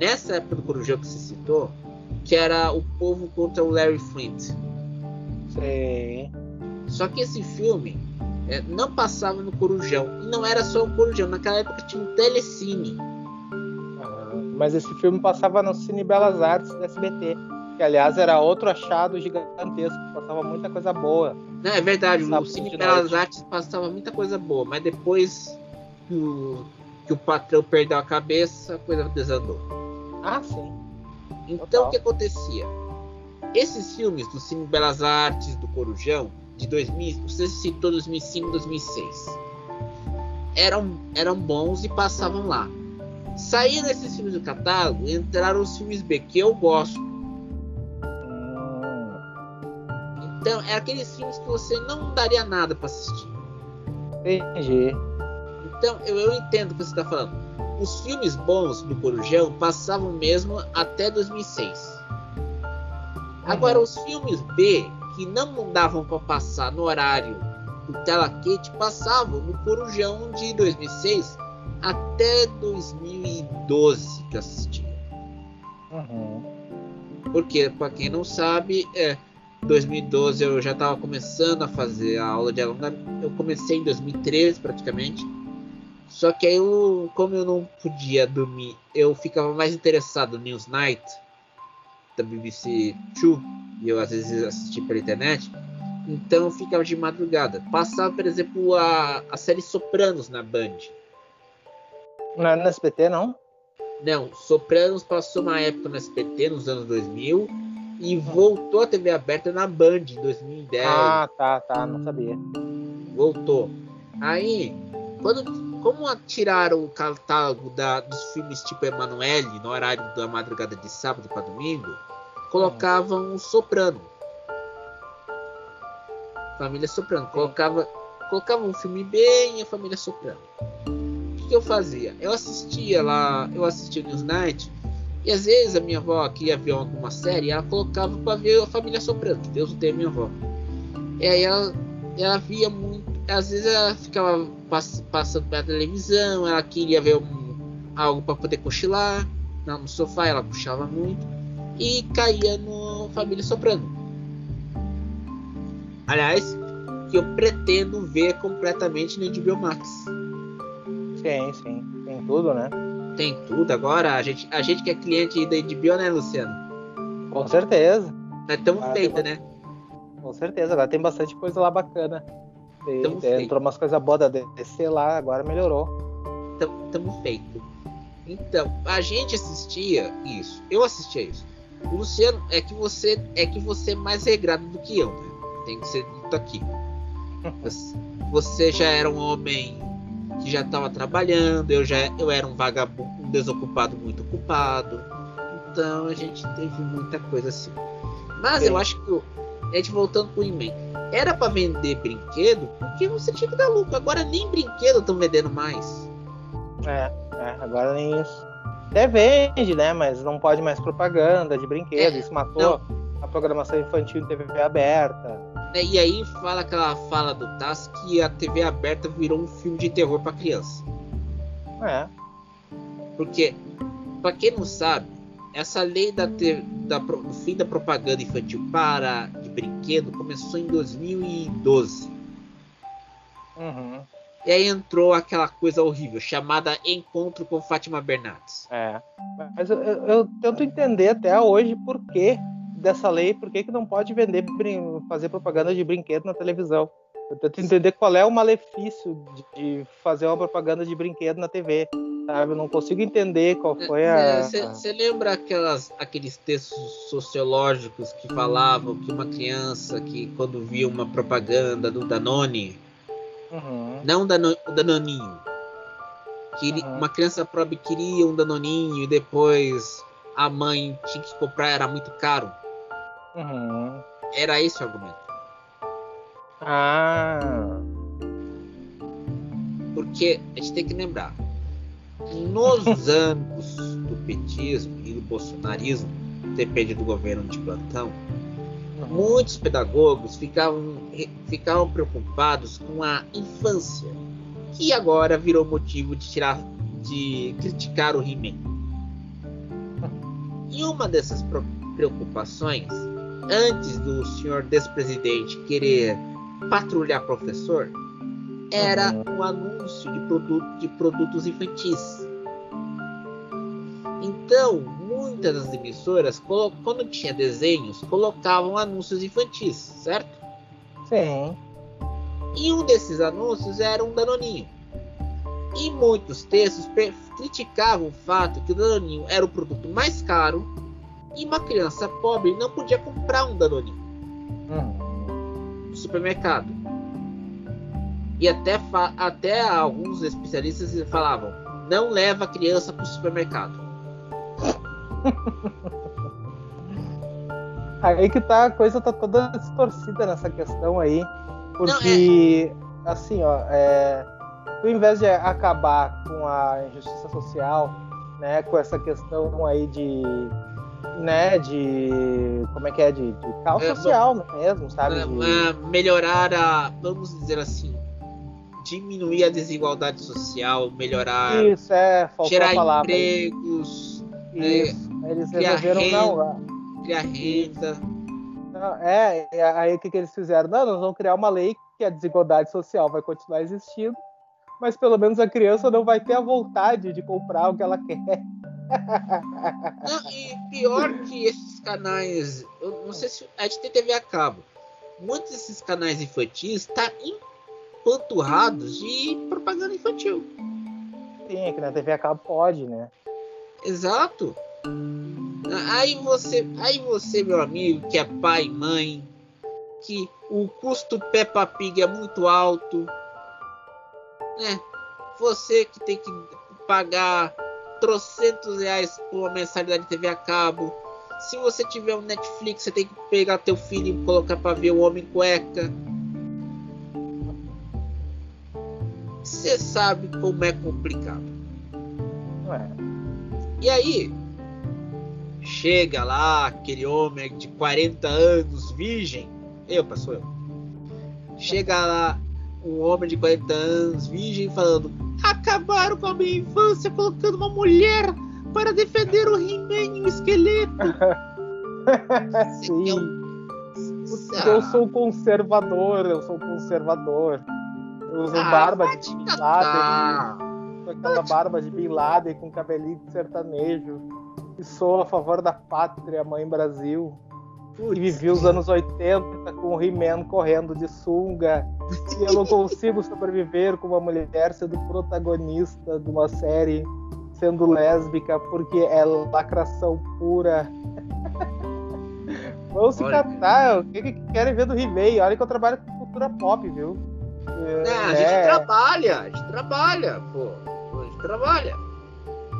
nessa época do Corujão que você citou, que era O Povo contra o Larry Flint. Sim. Só que esse filme não passava no Corujão. E não era só o Corujão. Naquela época tinha um Telecine. Mas esse filme passava no Cine Belas Artes do SBT. Que, aliás, era outro achado gigantesco. Passava muita coisa boa. Não, é verdade. O Cine Belas Artes passava muita coisa boa. Mas depois que o patrão perdeu a cabeça, a coisa desandou. Ah, sim. Então, total. O que acontecia? Esses filmes do Cine Belas Artes, do Corujão, de 2000, você citou 2005, 2006, eram bons e passavam lá. Saíram esses filmes do catálogo e entraram os filmes B, que eu gosto. Então, é aqueles filmes que você não daria nada pra assistir. Entendi. Então, eu entendo o que você tá falando. Os filmes bons do Corujão passavam mesmo até 2006. Agora, os filmes B, que não mandavam para passar no horário do tela quente, passavam no Corujão de 2006 até 2012 que assistia. Porque, para quem não sabe, 2012 eu já estava começando a fazer a aula de alongamento. Eu comecei em 2013 praticamente. Só que aí, como eu não podia dormir, eu ficava mais interessado no News Night, da BBC 2, e eu às vezes assistia pela internet, então eu ficava de madrugada. Passava, por exemplo, a série Sopranos na Band. Não era no SBT, não? Não, Sopranos passou uma época no SBT, nos anos 2000, e voltou à TV aberta na Band, em 2010. Ah, tá, não sabia. Voltou. Aí, como tiraram o catálogo dos filmes tipo Emanuele no horário da madrugada de sábado para domingo, colocavam o Soprano. Família Soprano. Colocava um filme bem e a Família Soprano. O que eu fazia? Eu assistia News Night e às vezes a minha avó queria ver alguma série, ela colocava para ver a Família Soprano, que Deus o tenha minha avó. E aí ela via muito às vezes ela ficava passando pela televisão, ela queria ver algo para poder cochilar, no sofá ela cochilava muito e caía no Família Soprano. Aliás, que eu pretendo ver completamente no HBO Max. Sim, tem tudo, né? Tem tudo agora, a gente que é cliente da HBO, né, Luciano? Com certeza. Nós estamos feitos, né? Com certeza, agora tem bastante coisa lá bacana. Entrou umas coisas boas da DC lá, agora melhorou. Estamos feitos. Então, a gente assistia isso. Eu assistia isso. O Luciano, é que você é mais regrado do que eu, né? Tem que ser dito aqui. Você já era um homem que já estava trabalhando, eu era um vagabundo, um desocupado, muito ocupado. Então a gente teve muita coisa assim. Mas eu acho que a gente voltando pro He-Man, era pra vender brinquedo porque você tinha que dar lucro. Agora nem brinquedo estão vendendo mais. Agora nem isso. Até vende, né? Mas não pode mais propaganda de brinquedo. Isso matou a programação infantil de TV aberta. E aí fala aquela fala do Taz que a TV aberta virou um filme de terror pra criança. Porque, pra quem não sabe, essa lei do fim da propaganda infantil de brinquedo começou em 2012. Uhum. E aí entrou aquela coisa horrível chamada Encontro com Fátima Bernardes. Mas eu tento entender até hoje por que dessa lei, por que não pode fazer propaganda de brinquedo na televisão. Eu tento entender qual é o malefício de fazer uma propaganda de brinquedo na TV, sabe? Eu não consigo entender qual foi a... Você lembra aqueles textos sociológicos que falavam que uma criança que quando via uma propaganda do Danone, não o Danoninho, uma criança pobre queria um Danoninho e depois a mãe tinha que comprar, era muito caro. Era esse o argumento. Porque a gente tem que lembrar, nos anos do petismo e do bolsonarismo, depende do governo de plantão, muitos pedagogos ficavam preocupados com a infância, que agora virou motivo de criticar o He-Man. E uma dessas preocupações, antes do senhor despresidente querer patrulhar professor, era um anúncio de produtos infantis. Então, muitas das emissoras, quando tinha desenhos, colocavam anúncios infantis, certo? Sim. E um desses anúncios era um Danoninho. E muitos textos criticavam o fato que o Danoninho era o produto mais caro e uma criança pobre não podia comprar um Danoninho no supermercado. E até alguns especialistas falavam, não leva a criança para o supermercado. Aí que tá, a coisa tá toda distorcida nessa questão aí. Porque, assim, ao invés de acabar com a injustiça social, né, com essa questão aí de causa social mesmo, sabe? Melhorar vamos dizer assim, diminuir a desigualdade social, melhorar. Isso, gerar empregos. Isso, eles resolveram criar renda. Aí o que eles fizeram? Nós vamos criar uma lei que a desigualdade social vai continuar existindo, mas pelo menos a criança não vai ter a vontade de comprar o que ela quer. Não, e pior que esses canais, eu não sei se a gente tem TV a cabo, muitos desses canais infantis estão empanturrados de propaganda infantil. Sim, é que na TV a cabo pode, né? Exato. Aí você, meu amigo, que é pai e mãe, que o custo Peppa Pig é muito alto, né? Você que tem que pagar R$300 por uma mensalidade de TV a cabo. Se você tiver um Netflix, você tem que pegar teu filho e colocar pra ver o Homem Cueca. Você sabe como é complicado. E aí chega lá aquele homem de 40 anos virgem, chega lá um homem de 40 anos, virgem, falando: acabaram com a minha infância colocando uma mulher para defender o He-Man e o esqueleto. Sim. Eu sou conservador, Eu uso barba de Bin Laden, com aquela barba de Bin Laden com cabelinho de sertanejo, e sou a favor da pátria, mãe Brasil. E vivi os anos 80 com o He-Man correndo de sunga. E eu não consigo sobreviver com uma mulher sendo protagonista de uma série sendo lésbica, porque é lacração pura. Vão se catar. O que querem ver do He-Man? Olha que eu trabalho com cultura pop, viu? Não, a gente trabalha.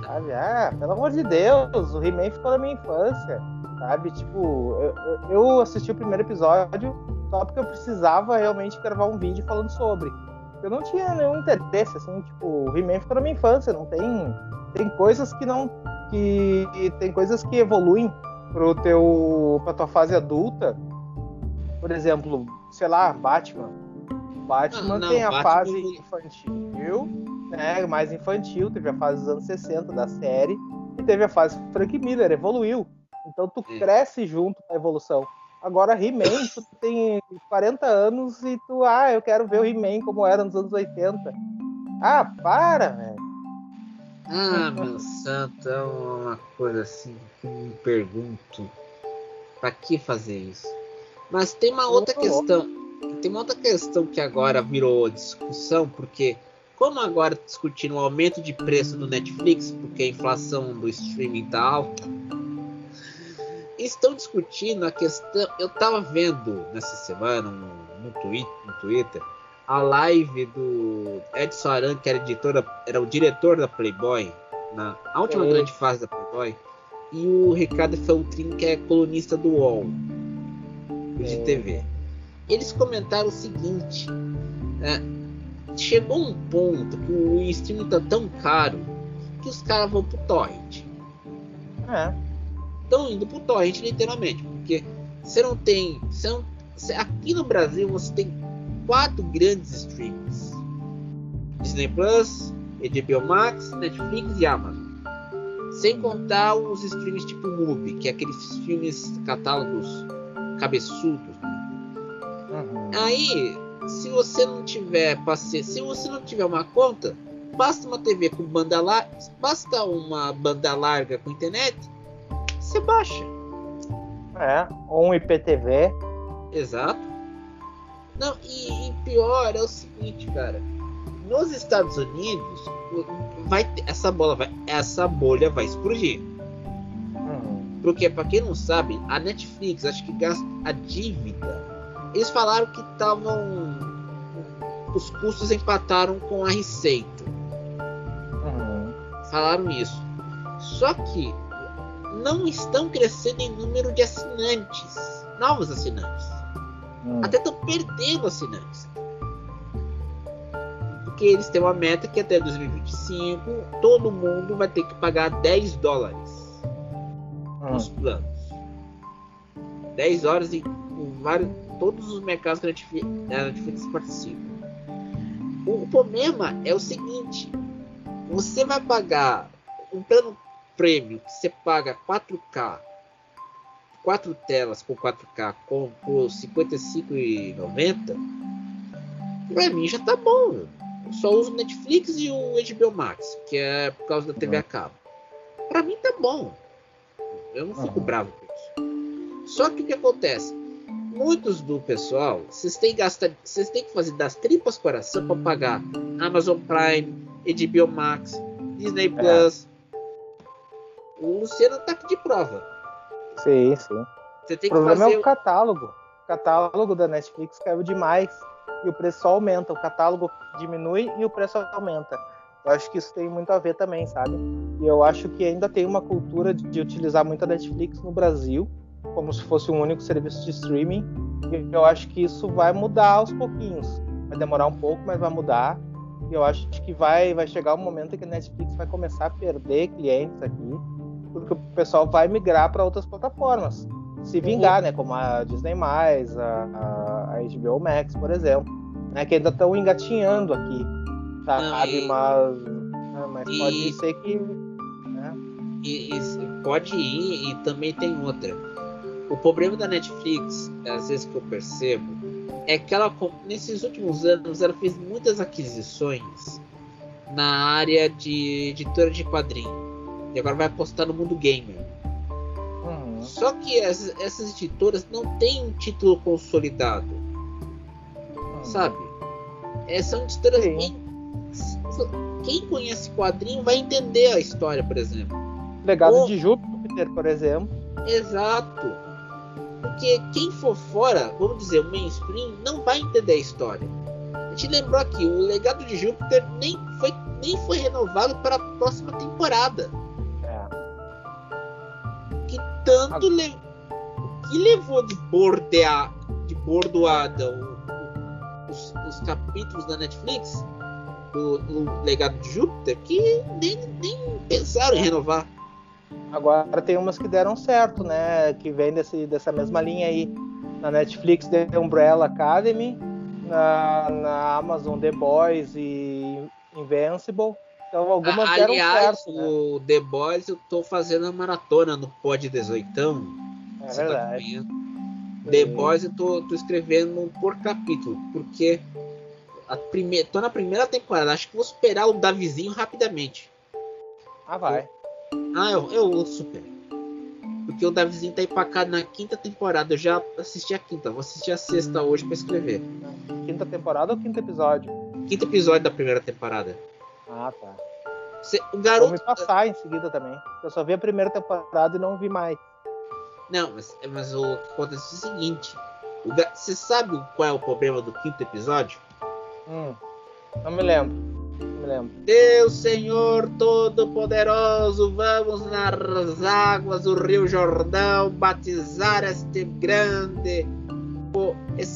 Sabe? Ah, pelo amor de Deus, o He-Man ficou na minha infância. Sabe, tipo, eu assisti o primeiro episódio só porque eu precisava realmente gravar um vídeo falando sobre. Eu não tinha nenhum interesse, assim, tipo, o He-Man ficou na minha infância, não tem... Tem coisas que não... que tem coisas que evoluem pra tua fase adulta. Por exemplo, sei lá, Batman. Batman tem a fase infantil, né, mais infantil, teve a fase dos anos 60 da série, e teve a fase Frank Miller, evoluiu. Então tu cresce junto com a evolução. Agora He-Man, tu tem 40 anos e tu, eu quero ver o He-Man como era nos anos 80. Ah, para, velho. Ah, meu santo, é uma coisa assim que me pergunto. Pra que fazer isso? Mas tem uma outra questão. Tem uma outra questão que agora virou discussão, porque como agora discutindo o aumento de preço do Netflix, porque a inflação do streaming tá alta, estão discutindo a questão. Eu tava vendo nessa semana no Twitter a live do Ed Soaran, que era o diretor da Playboy, na a última grande fase da Playboy, e o Ricardo Feltrin, que é colunista do UOL de TV. Eles comentaram o seguinte: chegou um ponto que o streaming tá tão caro que os caras vão pro torrent. Estão indo pro torrent, literalmente, porque você não tem... aqui no Brasil você tem 4 grandes streams: Disney Plus, HBO Max, Netflix e Amazon. Sem contar os streams tipo Mubi, que é aqueles filmes catálogos cabeçudos, né? Aí, se você não tiver uma conta, basta uma TV com banda larga, basta uma banda larga com internet, você baixa. Ou um IPTV. Exato. Não, e pior é o seguinte, cara. Nos Estados Unidos, essa bolha vai explodir. Porque, pra quem não sabe, a Netflix, acho que gasta a dívida. Eles falaram que os custos empataram com a receita. Falaram isso. Só que não estão crescendo em número de assinantes, novos assinantes. Até estão perdendo assinantes. Porque eles têm uma meta que até 2025 todo mundo vai ter que pagar $10 nos planos. 10 horas todos os mercados que a Netflix participa. O problema é o seguinte: você vai pagar um plano prêmio que você paga 4K, 4 telas por 4K por R$55,90, pra mim já tá bom. Eu só uso Netflix e o HBO Max, que é por causa da TV a cabo. Pra mim tá bom, eu não fico bravo com isso. Só que o que acontece, muitos do pessoal, vocês têm que fazer das tripas coração pra pagar Amazon Prime, HBO Max, Disney Plus. O Luciano tá aqui de prova. Sim. Você tem que fazer... é o catálogo. O catálogo da Netflix caiu demais e o preço só aumenta. O catálogo diminui e o preço aumenta. Eu acho que isso tem muito a ver também, sabe? E eu acho que ainda tem uma cultura de utilizar muito a Netflix no Brasil, como se fosse um único serviço de streaming. E eu acho que isso vai mudar aos pouquinhos. Vai demorar um pouco, mas vai mudar. E eu acho que vai chegar um momento que a Netflix vai começar a perder clientes aqui, porque o pessoal vai migrar para outras plataformas, se vingar, né? Como a Disney+, a HBO Max, por exemplo. né? Que ainda estão engatinhando aqui, sabe? Não, mas pode ser que... Né? E pode ir, e também tem outra. O problema da Netflix, às vezes que eu percebo, é que ela, nesses últimos anos, ela fez muitas aquisições na área de editora de quadrinhos. E agora vai apostar no mundo gamer. Só que essas editoras não têm um título consolidado, sabe? São editoras bem... Quem conhece quadrinho vai entender a história, por exemplo. Legado de Júpiter, por exemplo. Exato. Porque quem for fora, vamos dizer, o mainstream, não vai entender a história. A gente lembrou aqui, o Legado de Júpiter nem foi renovado para a próxima temporada. Que levou de bordoada os capítulos da Netflix do Legado de Júpiter, que nem pensaram em renovar. Agora tem umas que deram certo, né? Que vem dessa mesma linha aí. Na Netflix, The Umbrella Academy, na Amazon, The Boys e Invincible. Então, algumas deram certo, o né? The Boys, eu tô fazendo a maratona no Pod 18. É verdade. Tá, The Boys eu tô escrevendo por capítulo, porque tô na primeira temporada. Acho que vou superar o Davizinho rapidamente. Vai. Eu supero. Porque o Davizinho tá empacado na quinta temporada. Eu já assisti a quinta, vou assistir a sexta hoje pra escrever. Quinta temporada ou quinto episódio? Quinto episódio da primeira temporada. Tá. O garoto... Vou me passar em seguida também. Eu só vi a primeira temporada e não vi mais. Não, mas o que acontece é o seguinte. Você sabe qual é o problema do quinto episódio? Não me lembro. Deus Senhor Todo-Poderoso, vamos nas águas do Rio Jordão batizar esse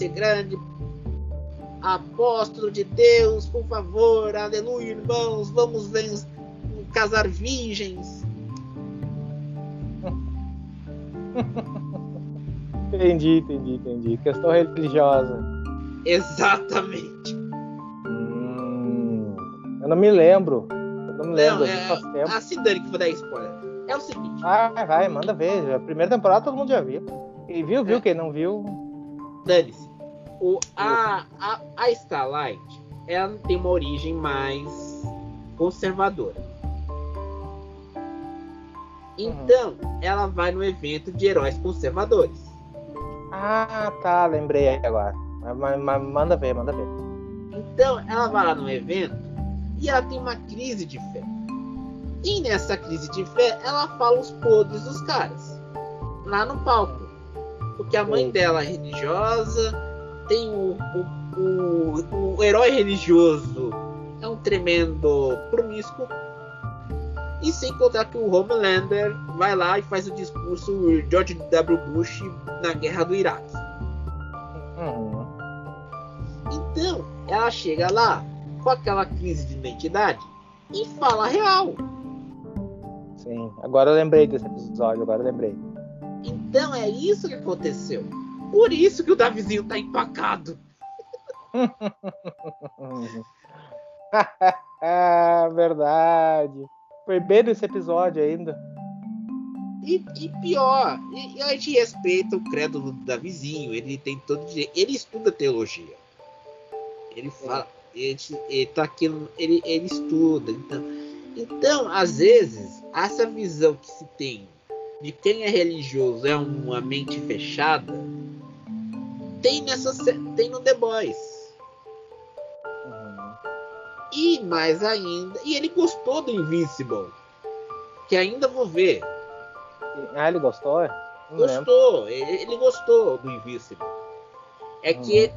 grande apóstolo de Deus, por favor, aleluia, irmãos, vamos casar virgens. Entendi. Questão religiosa. Exatamente. Eu não me lembro. Faz tempo. Assim, Dani, que vou dar spoiler. É o seguinte. Vai, manda ver. A primeira temporada todo mundo já viu. Quem viu, quem não viu. Dane-se. A Starlight, ela tem uma origem mais conservadora. Então, ela vai no evento de heróis conservadores. Tá, lembrei aí agora. Mas manda ver. Então, ela vai lá no evento e ela tem uma crise de fé. E nessa crise de fé, ela fala os podres dos caras. Lá no palco. Porque a mãe dela é religiosa... Tem o herói religioso, é um tremendo promíscuo. E sem contar que o Homelander vai lá e faz o discurso George W. Bush na guerra do Iraque. Então, ela chega lá com aquela crise de identidade e fala a real. Sim, agora eu lembrei desse episódio, Então é isso que aconteceu. Por isso que o Davizinho tá empacado. Verdade. Foi bem nesse episódio ainda. E pior, a gente respeita o credo do Davizinho. Ele tem todo direito. Ele estuda teologia. Ele fala. Ele tá aqui. Ele estuda. Então, às vezes, essa visão que se tem de quem é religioso é uma mente fechada. Tem no The Boys. E mais ainda. E ele gostou do Invincible, que ainda vou ver. Ele gostou? Gostou. Ele gostou do Invincible. É que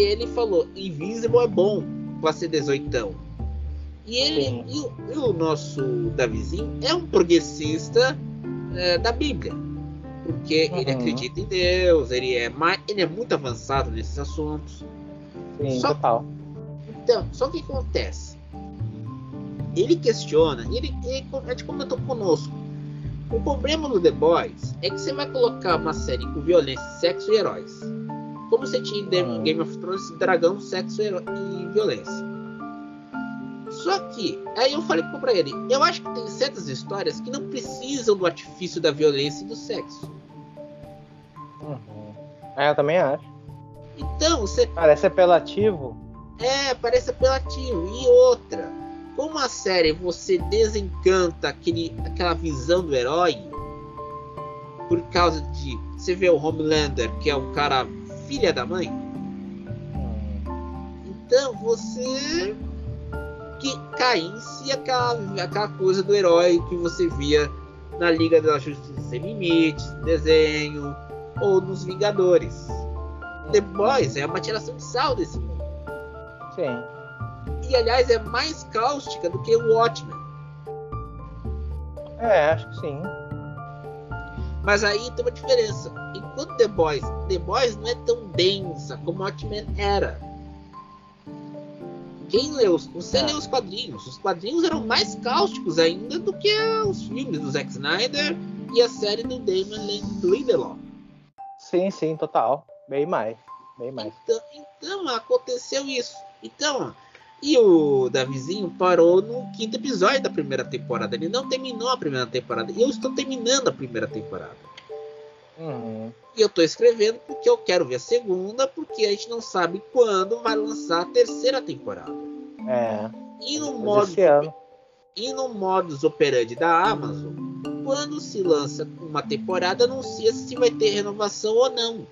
ele falou: Invincible é bom pra ser 18. E ele e o nosso Davizinho é um progressista da Bíblia. Porque ele acredita em Deus, ele é muito avançado nesses assuntos. Sim, total. Então, só que acontece? Ele questiona, a gente comentou conosco. O problema do The Boys é que você vai colocar uma série com violência, sexo e heróis. como você tinha em Game of Thrones, dragão, sexo e violência. Só que, aí eu falei pra ele, eu acho que tem certas histórias que não precisam do artifício da violência e do sexo. Uhum. É, eu também acho. Então, você... Parece apelativo. É, parece apelativo. E outra, como a série você desencanta aquela visão do herói, por causa de... Você vê o Homelander, que é um cara filha da mãe. Então, você... que cai em si aquela coisa do herói que você via na Liga da Justiça Sem Limites, desenho, ou nos Vingadores. The Boys é uma tiração de sal desse mundo. Sim. E, aliás, é mais cáustica do que o Watchmen. É, acho que sim. Mas aí tem uma diferença. Enquanto The Boys não é tão densa como Watchmen era. Quem leu? Você leu os quadrinhos. Os quadrinhos eram mais cáusticos ainda do que os filmes do Zack Snyder e a série do Damon Lindelof. Sim, sim, total. Bem mais. Então aconteceu isso. Então, e o Davizinho parou no quinto episódio da primeira temporada. Ele não terminou a primeira temporada. E eu estou terminando a primeira temporada. E eu estou escrevendo porque eu quero ver a segunda, porque a gente não sabe quando vai lançar a terceira temporada. É. E no modus operandi da Amazon, quando se lança uma temporada, anuncia se vai ter renovação ou não.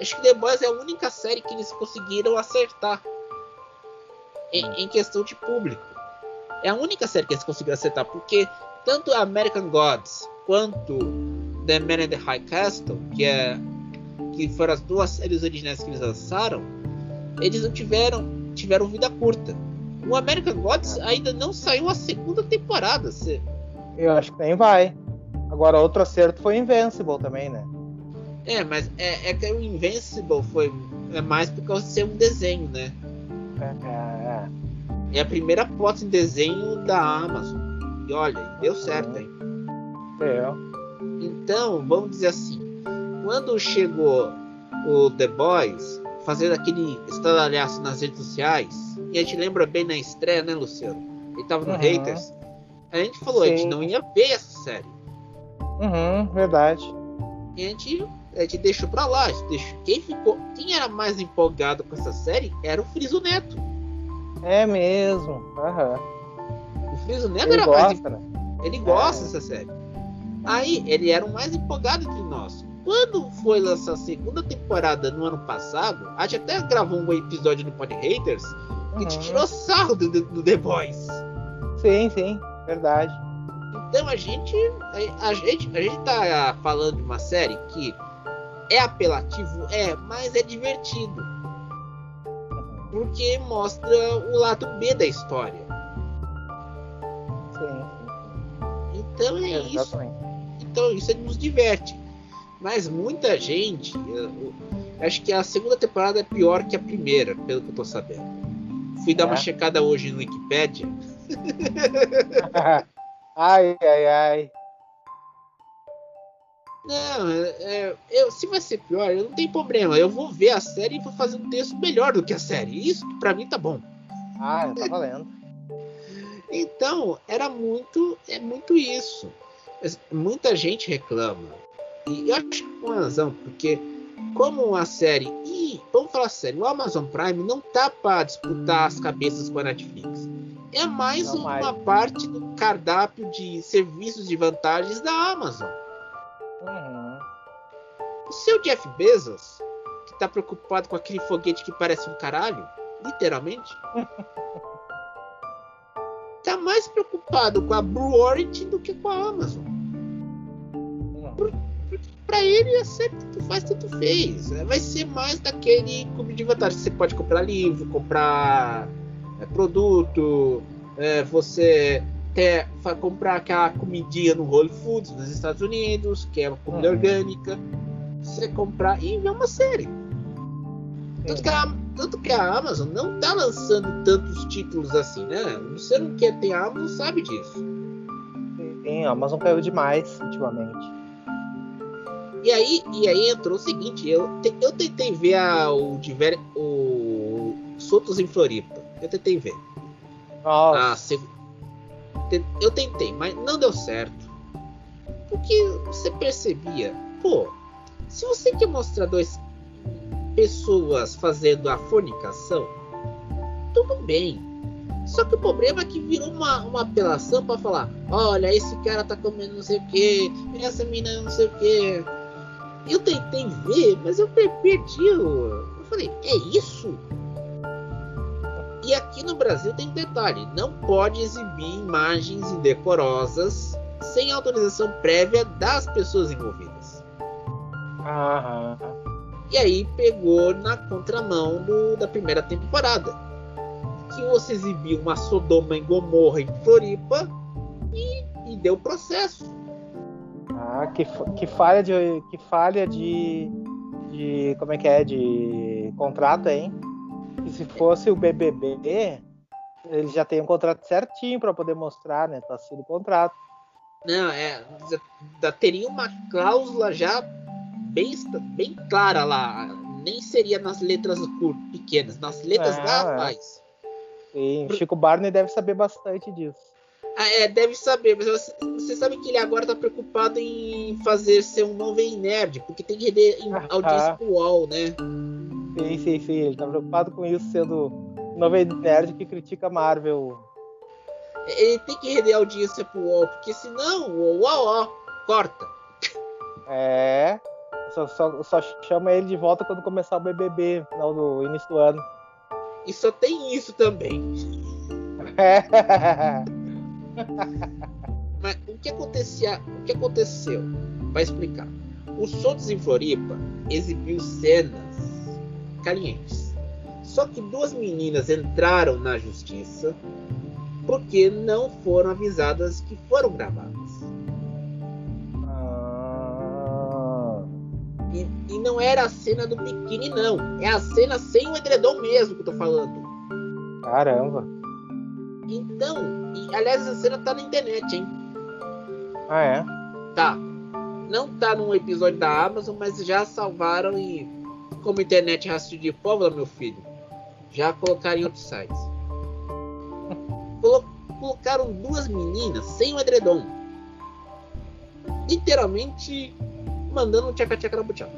Acho que The Boys é a única série que eles conseguiram acertar em questão de público. É a única série que eles conseguiram acertar, porque tanto American Gods quanto The Man in the High Castle, que foram as duas séries originais que eles lançaram, eles não tiveram vida curta. O American Gods ainda não saiu a segunda temporada. Eu acho que nem vai. Agora, outro acerto foi Invincible também, né? É, mas é que o Invincible é mais por causa de ser um desenho, né? É a primeira aposta em desenho da Amazon. E olha, deu certo, hein? Então, vamos dizer assim, quando chegou o The Boys fazendo aquele estadalhaço nas redes sociais, e a gente lembra bem na estreia, né, Luciano? Ele tava no Haters. A gente falou, sim, a gente não ia ver essa série. Verdade. E a gente deixou pra lá. Quem era mais empolgado com essa série era o Friso Neto. É mesmo. O Friso Neto ele era gosta, mais empolgado. Ele gosta dessa série. Aí ele era o mais empolgado entre nós. Quando foi lançar a segunda temporada no ano passado, a gente até gravou um episódio no Pod Haters que te tirou sarro do The Boys. Sim, sim, verdade. Então a gente tá falando de uma série que é apelativo, mas é divertido. Porque mostra o lado B da história. Sim. Então é isso. Então isso nos diverte. Mas muita gente... Acho que a segunda temporada é pior que a primeira, pelo que eu tô sabendo. Fui dar uma checada hoje no Wikipedia. Ai. Não, se vai ser pior, eu não tenho problema. Eu vou ver a série e vou fazer um texto melhor do que a série. Isso, pra mim, tá bom. Tá valendo. Então, é muito isso. Muita gente reclama. E eu acho que com razão, porque como a série... vamos falar sério, o Amazon Prime não tá pra disputar as cabeças com a Netflix. É mais uma parte do cardápio de serviços de vantagens da Amazon. O seu Jeff Bezos, que tá preocupado com aquele foguete que parece um caralho, literalmente, tá mais preocupado com a Blue Origin do que com a Amazon. Porque pra ele, tu faz, tanto fez. Vai ser mais daquele clube de vantagens. Você pode comprar livro, comprar... produto, você quer comprar aquela comidinha no Whole Foods nos Estados Unidos, que é uma comida orgânica, você comprar e ver uma série. Tanto que a Amazon não tá lançando tantos títulos assim, né? Você não quer ter a Amazon, sabe disso. Sim, a Amazon caiu demais ultimamente. E aí entrou o seguinte, eu tentei ver o Soltos em Floripa. Eu tentei ver. Nossa. Eu tentei, mas não deu certo. Porque você percebia, pô, se você quer mostrar dois pessoas fazendo a fornicação, tudo bem. Só que o problema é que virou uma apelação pra falar, olha, esse cara tá comendo não sei o que, essa menina não sei o que. Eu tentei ver, mas eu perdi. Eu falei, é isso? E aqui no Brasil tem um detalhe, não pode exibir imagens indecorosas sem autorização prévia das pessoas envolvidas. Aham. E aí pegou na contramão da primeira temporada, que você exibiu uma Sodoma e Gomorra em Floripa e deu processo. Ah, que falha de como é que é, de contrato, hein? E se fosse o BBB, ele já tem um contrato certinho para poder mostrar, né? Tá sendo contrato. Não, teria uma cláusula já bem clara lá. Nem seria nas letras pequenas, nas letras mais. Sim, Chico Barney deve saber bastante disso. Deve saber, mas você sabe que ele agora tá preocupado em fazer ser um novo E-Nerd, porque tem que render audiência pro UOL, né? Sim, ele tá preocupado com isso, sendo um novo E-Nerd que critica Marvel. Ele tem que render audiência pro UOL, porque senão o UOL corta. É, só chama ele de volta quando começar o BBB, no início do ano. E só tem isso também. Mas o que aconteceu? Vai explicar. O Soltos em Floripa exibiu cenas calientes. Só que duas meninas entraram na justiça porque não foram avisadas que foram gravadas. E não era a cena do biquíni, não. É a cena sem o edredom mesmo que eu tô falando. Caramba. Então, aliás, a cena tá na internet, hein? Ah, é? Tá. Não tá num episódio da Amazon, mas já salvaram e... Como a internet é rastro de pólvora, meu filho, já colocaram em outros sites. Colocaram duas meninas sem o edredom. Literalmente... mandando um tchaca-tchaca na butiá.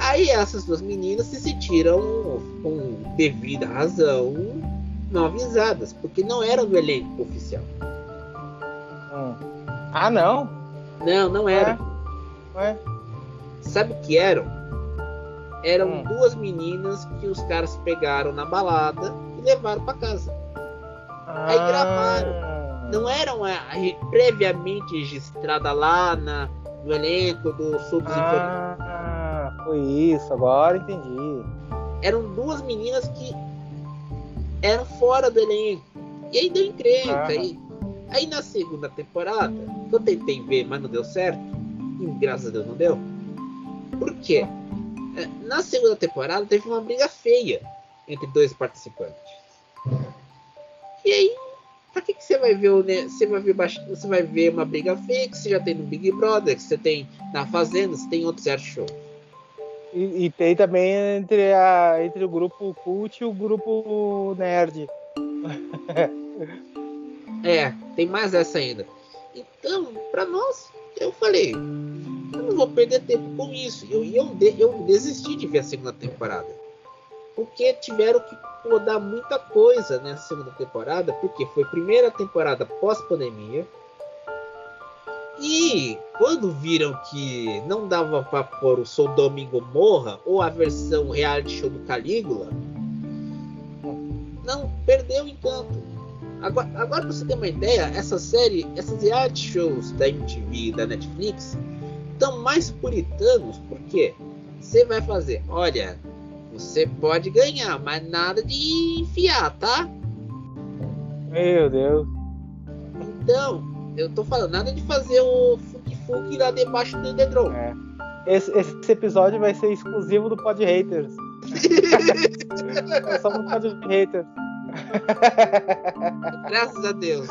Aí essas duas meninas se sentiram, com devida razão, não avisadas, porque não eram do elenco oficial. Ah, não? Não eram. É. Sabe o que eram? Eram duas meninas que os caras pegaram na balada e levaram pra casa. Aí gravaram. Não eram previamente registrada lá do elenco do Soltos em Floripa. Ah, foi isso, agora entendi. Eram duas meninas que eram fora do elenco. E aí deu encrenca. Aí na segunda temporada, que eu tentei ver, mas não deu certo. E graças a Deus não deu. Por quê? Na segunda temporada teve uma briga feia entre dois participantes. E aí, pra que você vai ver você vai ver uma briga feia que você já tem no Big Brother, que você tem na Fazenda, você tem outros shows. E tem também entre o grupo cult e o grupo nerd. Tem mais essa ainda. Então, pra nós, eu falei, eu não vou perder tempo com isso. Eu desisti de ver a segunda temporada. Porque tiveram que mudar muita coisa nessa segunda temporada, porque foi a primeira temporada pós-pandemia, e quando viram que não dava para pôr o Sodoma e Gomorra ou a versão reality show do Calígula, não perdeu o encanto. Agora pra você ter uma ideia, essas reality shows da MTV e da Netflix estão mais puritanos, porque você vai fazer, olha, você pode ganhar, mas nada de enfiar, tá? Meu Deus. Então, eu tô falando, nada de fazer o fuki-fuki lá debaixo do dedrão. Esse episódio vai ser exclusivo do Pod Haters. É só pro Pod Haters. Graças a Deus.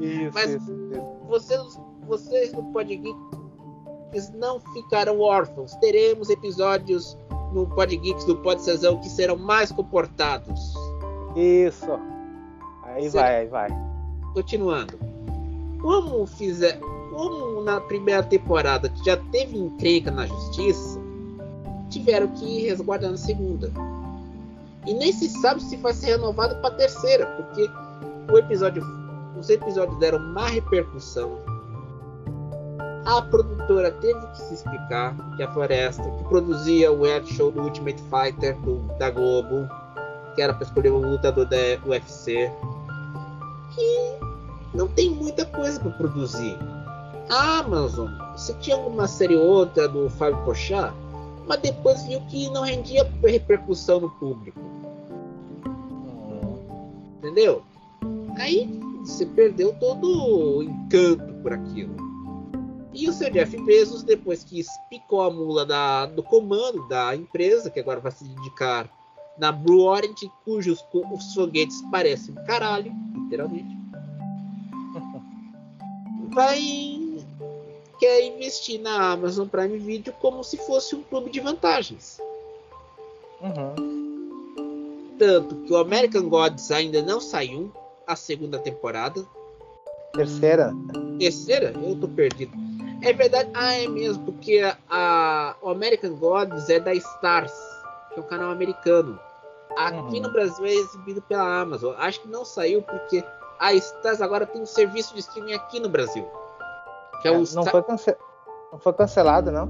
Isso, mas isso. Vocês do Pod Geek Geeks não ficarão órfãos. Teremos episódios no Pod Geeks do Pod Sezão que serão mais comportados. Isso. Aí vai. Continuando. Como na primeira temporada que já teve encrenca na justiça, tiveram que ir resguardando a segunda. E nem se sabe se vai ser renovado para a terceira, porque os episódios deram má repercussão. A produtora teve que se explicar, que a Floresta, que produzia o web show do Ultimate Fighter da Globo, que era para escolher o lutador da UFC, que não tem muita coisa para produzir. A Amazon, se tinha alguma série ou outra do Fábio Pochá, mas depois viu que não rendia repercussão no público. Entendeu? Aí você perdeu todo o encanto por aquilo. E o seu Jeff Bezos, depois que picou a mula do comando da empresa, que agora vai se dedicar na Blue Origin, cujos os foguetes parecem um caralho, literalmente, quer investir na Amazon Prime Video como se fosse um clube de vantagens. Tanto que o American Gods ainda não saiu a segunda temporada. Terceira? Eu tô perdido. É verdade, é mesmo, porque o American Gods é da Stars, que é um canal americano. Aqui no Brasil é exibido pela Amazon. Acho que não saiu porque a Stars agora tem um serviço de streaming aqui no Brasil. Que é não foi cancelado, não?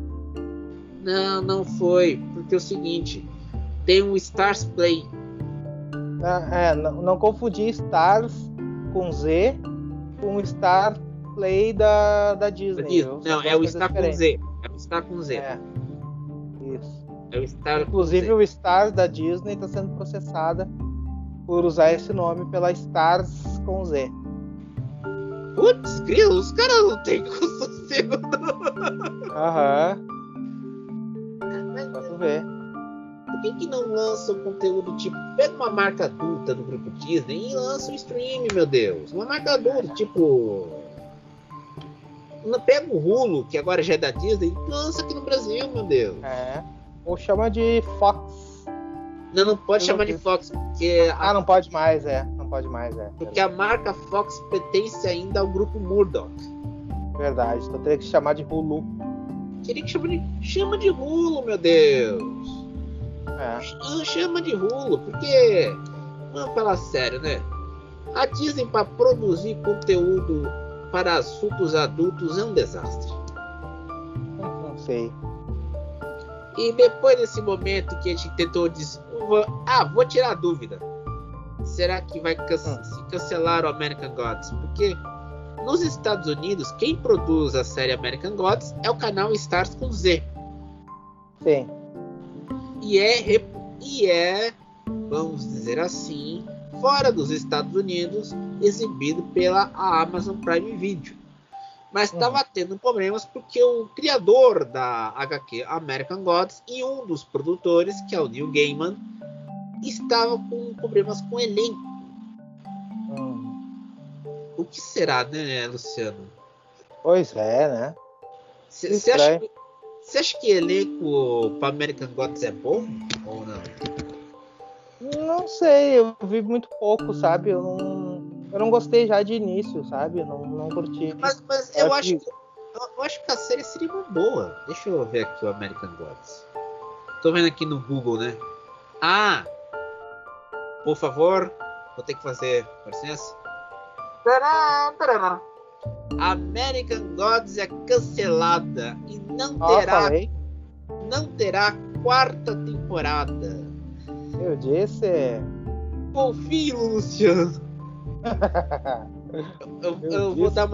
Não foi, porque é o seguinte, tem um Stars Play. Não confundir Stars com Z com o Star Play da Disney. Não, é o Star com Z. Isso. Inclusive o Stars da Disney está sendo processada por usar esse nome pela Stars com Z. Putz, grilo, os caras não têm sossego. Posso ver. Por que não lança um conteúdo tipo... Pega uma marca adulta do grupo Disney e lança um stream, meu Deus. Uma marca adulta, tipo... Pega o Hulu, que agora já é da Disney, e lança aqui no Brasil, meu Deus. Ou chama de Fox. Não pode chamar de Fox, porque... Não pode mais. Porque a marca Fox pertence ainda ao grupo Murdoch. Verdade, então teria que chamar de Hulu. Teria que chamar de Hulu, meu Deus. Chama de rolo, porque vamos falar sério, né? A Disney para produzir conteúdo para assuntos adultos é um desastre. Não sei. E depois desse momento que a gente tentou vou tirar a dúvida. Será que vai se cancelar o American Gods? Porque nos Estados Unidos quem produz a série American Gods é o canal Stars com Z. Sim. E é, vamos dizer assim, fora dos Estados Unidos, exibido pela Amazon Prime Video. Mas estava tendo problemas porque o criador da HQ American Gods e um dos produtores, que é o Neil Gaiman, estava com problemas com o elenco. O que será, né, Luciano? Pois é, né? Você acha que... Você acha que elenco para American Gods é bom ou não? Não sei, eu vi muito pouco, sabe? Eu não gostei já de início, sabe? Eu não curti. Mas eu acho que a série seria uma boa. Deixa eu ver aqui o American Gods. Tô vendo aqui no Google, né? Por favor, vou ter que fazer, com licença. Tcharam. American Gods é cancelada e não terá quarta temporada. Eu disse. Confio, Luciano. Eu vou dar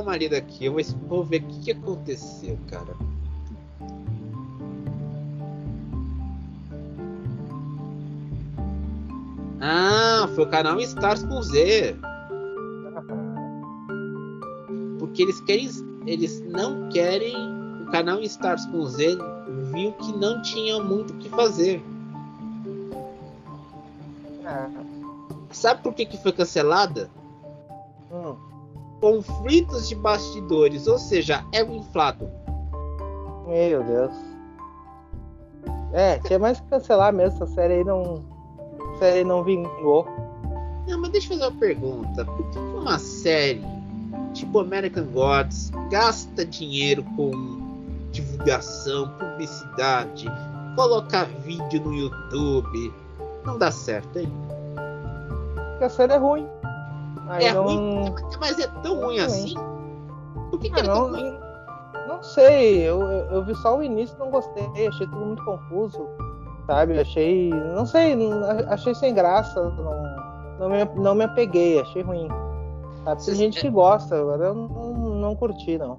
uma lida aqui. Eu vou ver o que aconteceu, cara. Foi o canal Stars com Z. Porque eles não querem. O canal Stars com Z viu que não tinha muito o que fazer. Sabe por que foi cancelada? Conflitos de bastidores, ou seja, ego inflado. Meu Deus. É, tinha mais que cancelar mesmo. Essa série aí não. A série não vingou. Não, mas deixa eu fazer uma pergunta. Por que uma série tipo American Gods gasta dinheiro com divulgação, publicidade, colocar vídeo no YouTube? Não dá certo, hein? Porque a série é ruim. Aí é não... ruim? Mas é tão ruim, assim? Por que que é tão ruim? Não sei, eu vi só o início e não gostei. Achei tudo muito confuso, sabe? Achei, não sei, achei sem graça. Não me apeguei, achei ruim. Sabe? Tem gente que gosta, agora eu não curti, não.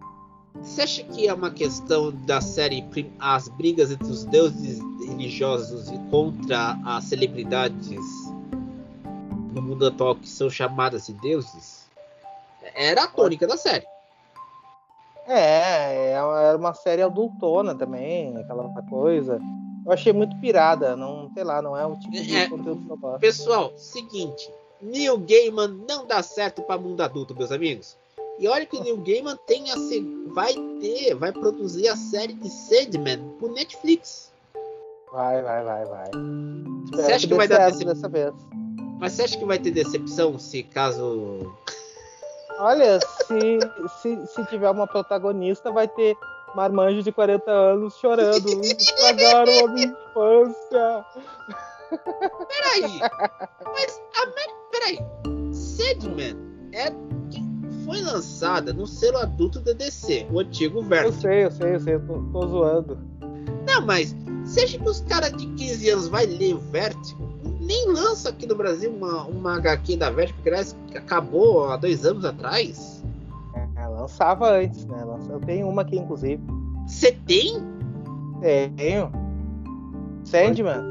Você acha que é uma questão da série as brigas entre os deuses religiosos e contra as celebridades no mundo atual que são chamadas de deuses? Era a tônica da série. É, era uma série adultona também, aquela outra coisa. Eu achei muito pirada, não, sei lá, não é o tipo de conteúdo que eu gosto. Pessoal, seguinte, Neil Gaiman não dá certo para mundo adulto, meus amigos. E olha que o Neil Gaiman vai produzir a série de Sandman pro Netflix. Vai. Você acha que vai dar decepção dessa vez? Mas você acha que vai ter decepção se caso... Olha, se tiver uma protagonista, vai ter marmanjo de 40 anos chorando. Estragaram a minha infância. Peraí. Sandman foi lançada no selo adulto da DC, o antigo Vertigo. Eu sei. Tô zoando. Não, mas você acha que os caras de 15 anos vai ler Vertigo? Nem lança aqui no Brasil uma HQ da Vertigo, que acabou há 2 anos atrás. Lançava antes, né? Eu tenho uma aqui, inclusive. Você tem? Tenho. Sandman.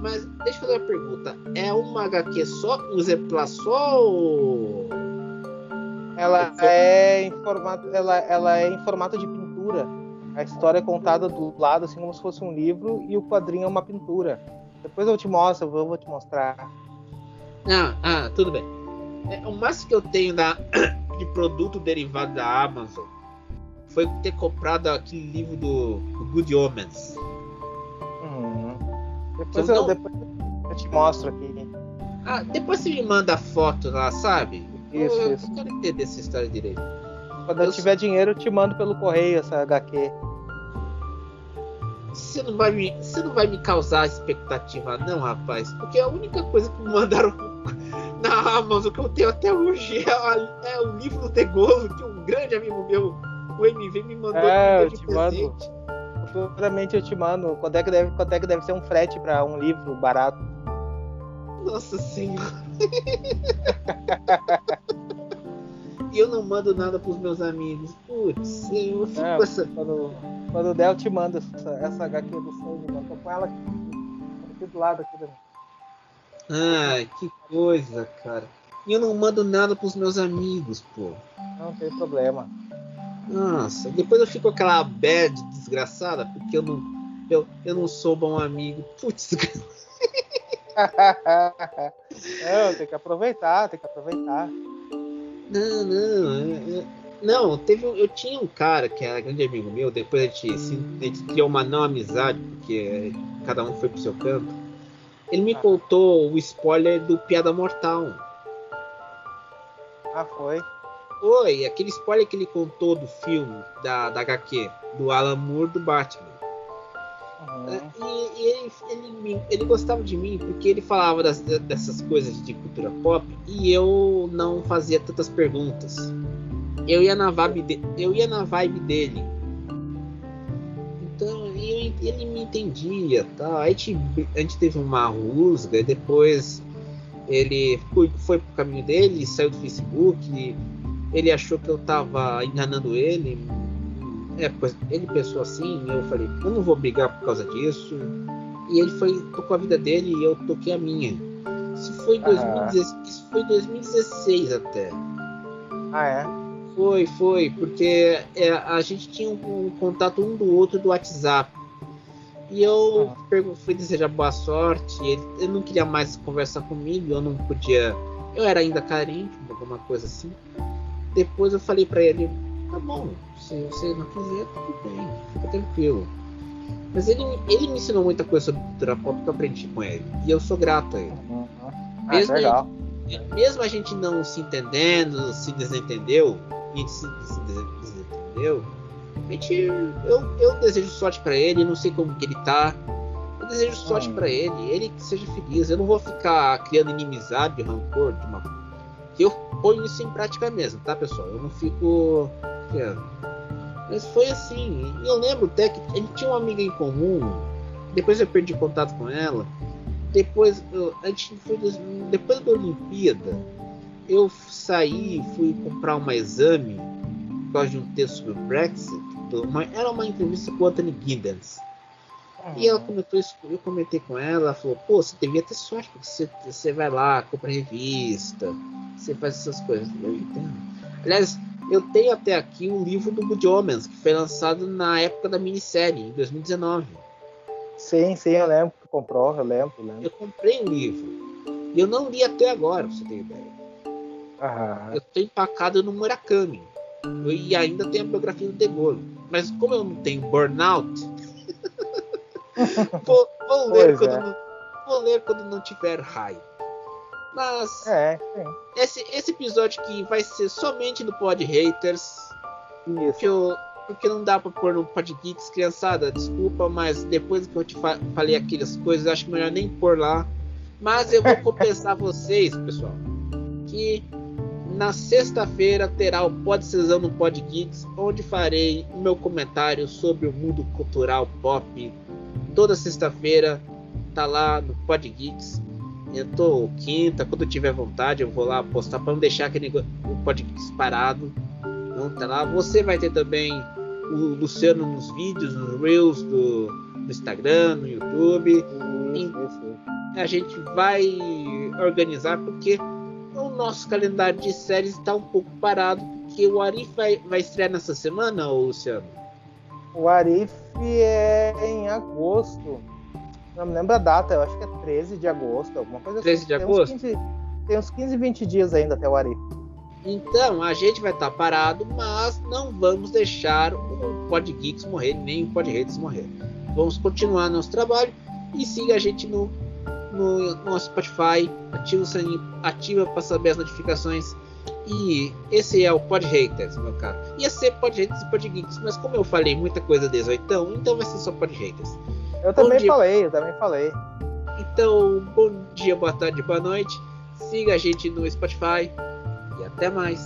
Mas deixa eu fazer uma pergunta. É uma HQ só? Um exemplar só? Ou... Ela é em formato de pintura. A história é contada do lado, assim como se fosse um livro, e o quadrinho é uma pintura. Depois eu vou te mostrar. Ah, tudo bem. O máximo que eu tenho de produto derivado da Amazon foi ter comprado aquele livro do Good Omens. Depois eu te mostro aqui. Ah, depois você me manda a foto lá, sabe? Isso. Eu quero entender essa história direito. Quando eu tiver dinheiro, eu te mando pelo correio essa HQ. Você não vai me causar expectativa, não, rapaz. Porque a única coisa que me mandaram na Amazon que eu tenho até hoje é o livro do Degolo, que um grande amigo meu, o MV, me mandou de presente. Futuramente eu te mando. Quanto é que deve ser um frete para um livro barato? Nossa Senhora. E eu não mando nada pros meus amigos. Putz, eu fico com essa... Quando der, eu te mando essa HQ do Sandman. Tô com ela aqui do lado. Aqui dentro. Ai, que coisa, cara. E eu não mando nada pros meus amigos, pô. Não tem problema. Nossa, depois eu fico com aquela bad desgraçada, porque eu não sou bom amigo. Putz, tem que aproveitar, Não, eu tinha um cara que era grande amigo meu. Depois a gente criou uma não amizade, porque cada um foi pro seu canto. Ele me contou o spoiler do Piada Mortal. Ah, foi? Foi, aquele spoiler que ele contou do filme, da HQ, do Alan Moore, do Batman. E ele gostava de mim porque ele falava dessas coisas de cultura pop e eu não fazia tantas perguntas. Eu ia na vibe dele. Então ele me entendia, tá? A gente teve uma rusga e depois ele foi pro caminho dele, saiu do Facebook. Ele achou que eu tava enganando ele. Ele pensou assim, eu falei, eu não vou brigar por causa disso. E ele tocou a vida dele e eu toquei a minha. Isso foi 2016 até. Ah, é? Foi, porque a gente tinha um contato um do outro do WhatsApp. E eu fui desejar boa sorte. Ele não queria mais conversar comigo, eu não podia. Eu era ainda carente, alguma coisa assim. Depois eu falei pra ele, tá bom, se você não quiser, tudo bem, fica tranquilo. Mas ele me ensinou muita coisa sobre cultura pop que eu aprendi com ele, e eu sou grato a ele. Mesmo a gente não se entendendo, se desentendeu, a gente se desentendeu, eu desejo sorte pra ele, não sei como que ele tá, eu desejo sorte pra ele que seja feliz. Eu não vou ficar criando inimizade, rancor, de uma... que eu ponho isso em prática mesmo, tá, pessoal? Eu não fico criando. Mas foi assim, eu lembro até que a gente tinha uma amiga em comum, depois eu perdi contato com ela, depois da Olimpíada, eu saí, fui comprar um exame, por causa de um texto sobre o Brexit, era uma entrevista com o Anthony Giddens, e ela comentou isso, eu comentei com ela, ela falou, pô, você devia ter sorte, porque você vai lá, compra revista, você faz essas coisas. Eu entendo. Aliás, eu tenho até aqui um livro do Good Omens, que foi lançado na época da minissérie, em 2019. Sim, eu lembro, tu comprou, eu lembro. Eu comprei um livro, e eu não li até agora, pra você ter ideia. Eu tô empacado no Murakami, e ainda tem a biografia do De Gaulle. Mas como eu não tenho burnout, vou ler quando não tiver hype. Mas esse episódio que vai ser somente do Pod Haters, porque não dá pra pôr no Pod Geeks, criançada, desculpa, mas depois que eu te falei aquelas coisas, acho melhor nem pôr lá. Mas eu vou compensar vocês, pessoal, que na sexta-feira terá o Pod Sesão no Pod Geeks, onde farei o meu comentário sobre o mundo cultural pop. Toda sexta-feira tá lá no Pod Geeks. Eu tô quinta, quando eu tiver vontade, eu vou lá postar para não deixar aquele Pod Geeks parado. Então tá lá. Você vai ter também o Luciano nos vídeos, nos Reels do Instagram, no YouTube. E a gente vai organizar, porque o nosso calendário de séries está um pouco parado, porque o Arif vai estrear nessa semana, Luciano? O Arif é em agosto. Não me lembro a data, eu acho que é 13 de agosto, alguma coisa assim. 13 de agosto? Tem uns 15, 20 dias ainda até o Arif. Então, a gente vai estar parado, mas não vamos deixar o Pod Geeks morrer, nem o Pod Redes morrer. Vamos continuar nosso trabalho e siga a gente no Spotify, ativa o sininho, ativa para saber as notificações. E esse é o Pod Haters, meu caro. Ia ser Pod Haters e Pod Geeks, mas como eu falei muita coisa 18, então vai ser só Pod Haters. Eu também falei. Então, bom dia, boa tarde, boa noite. Siga a gente no Spotify e até mais.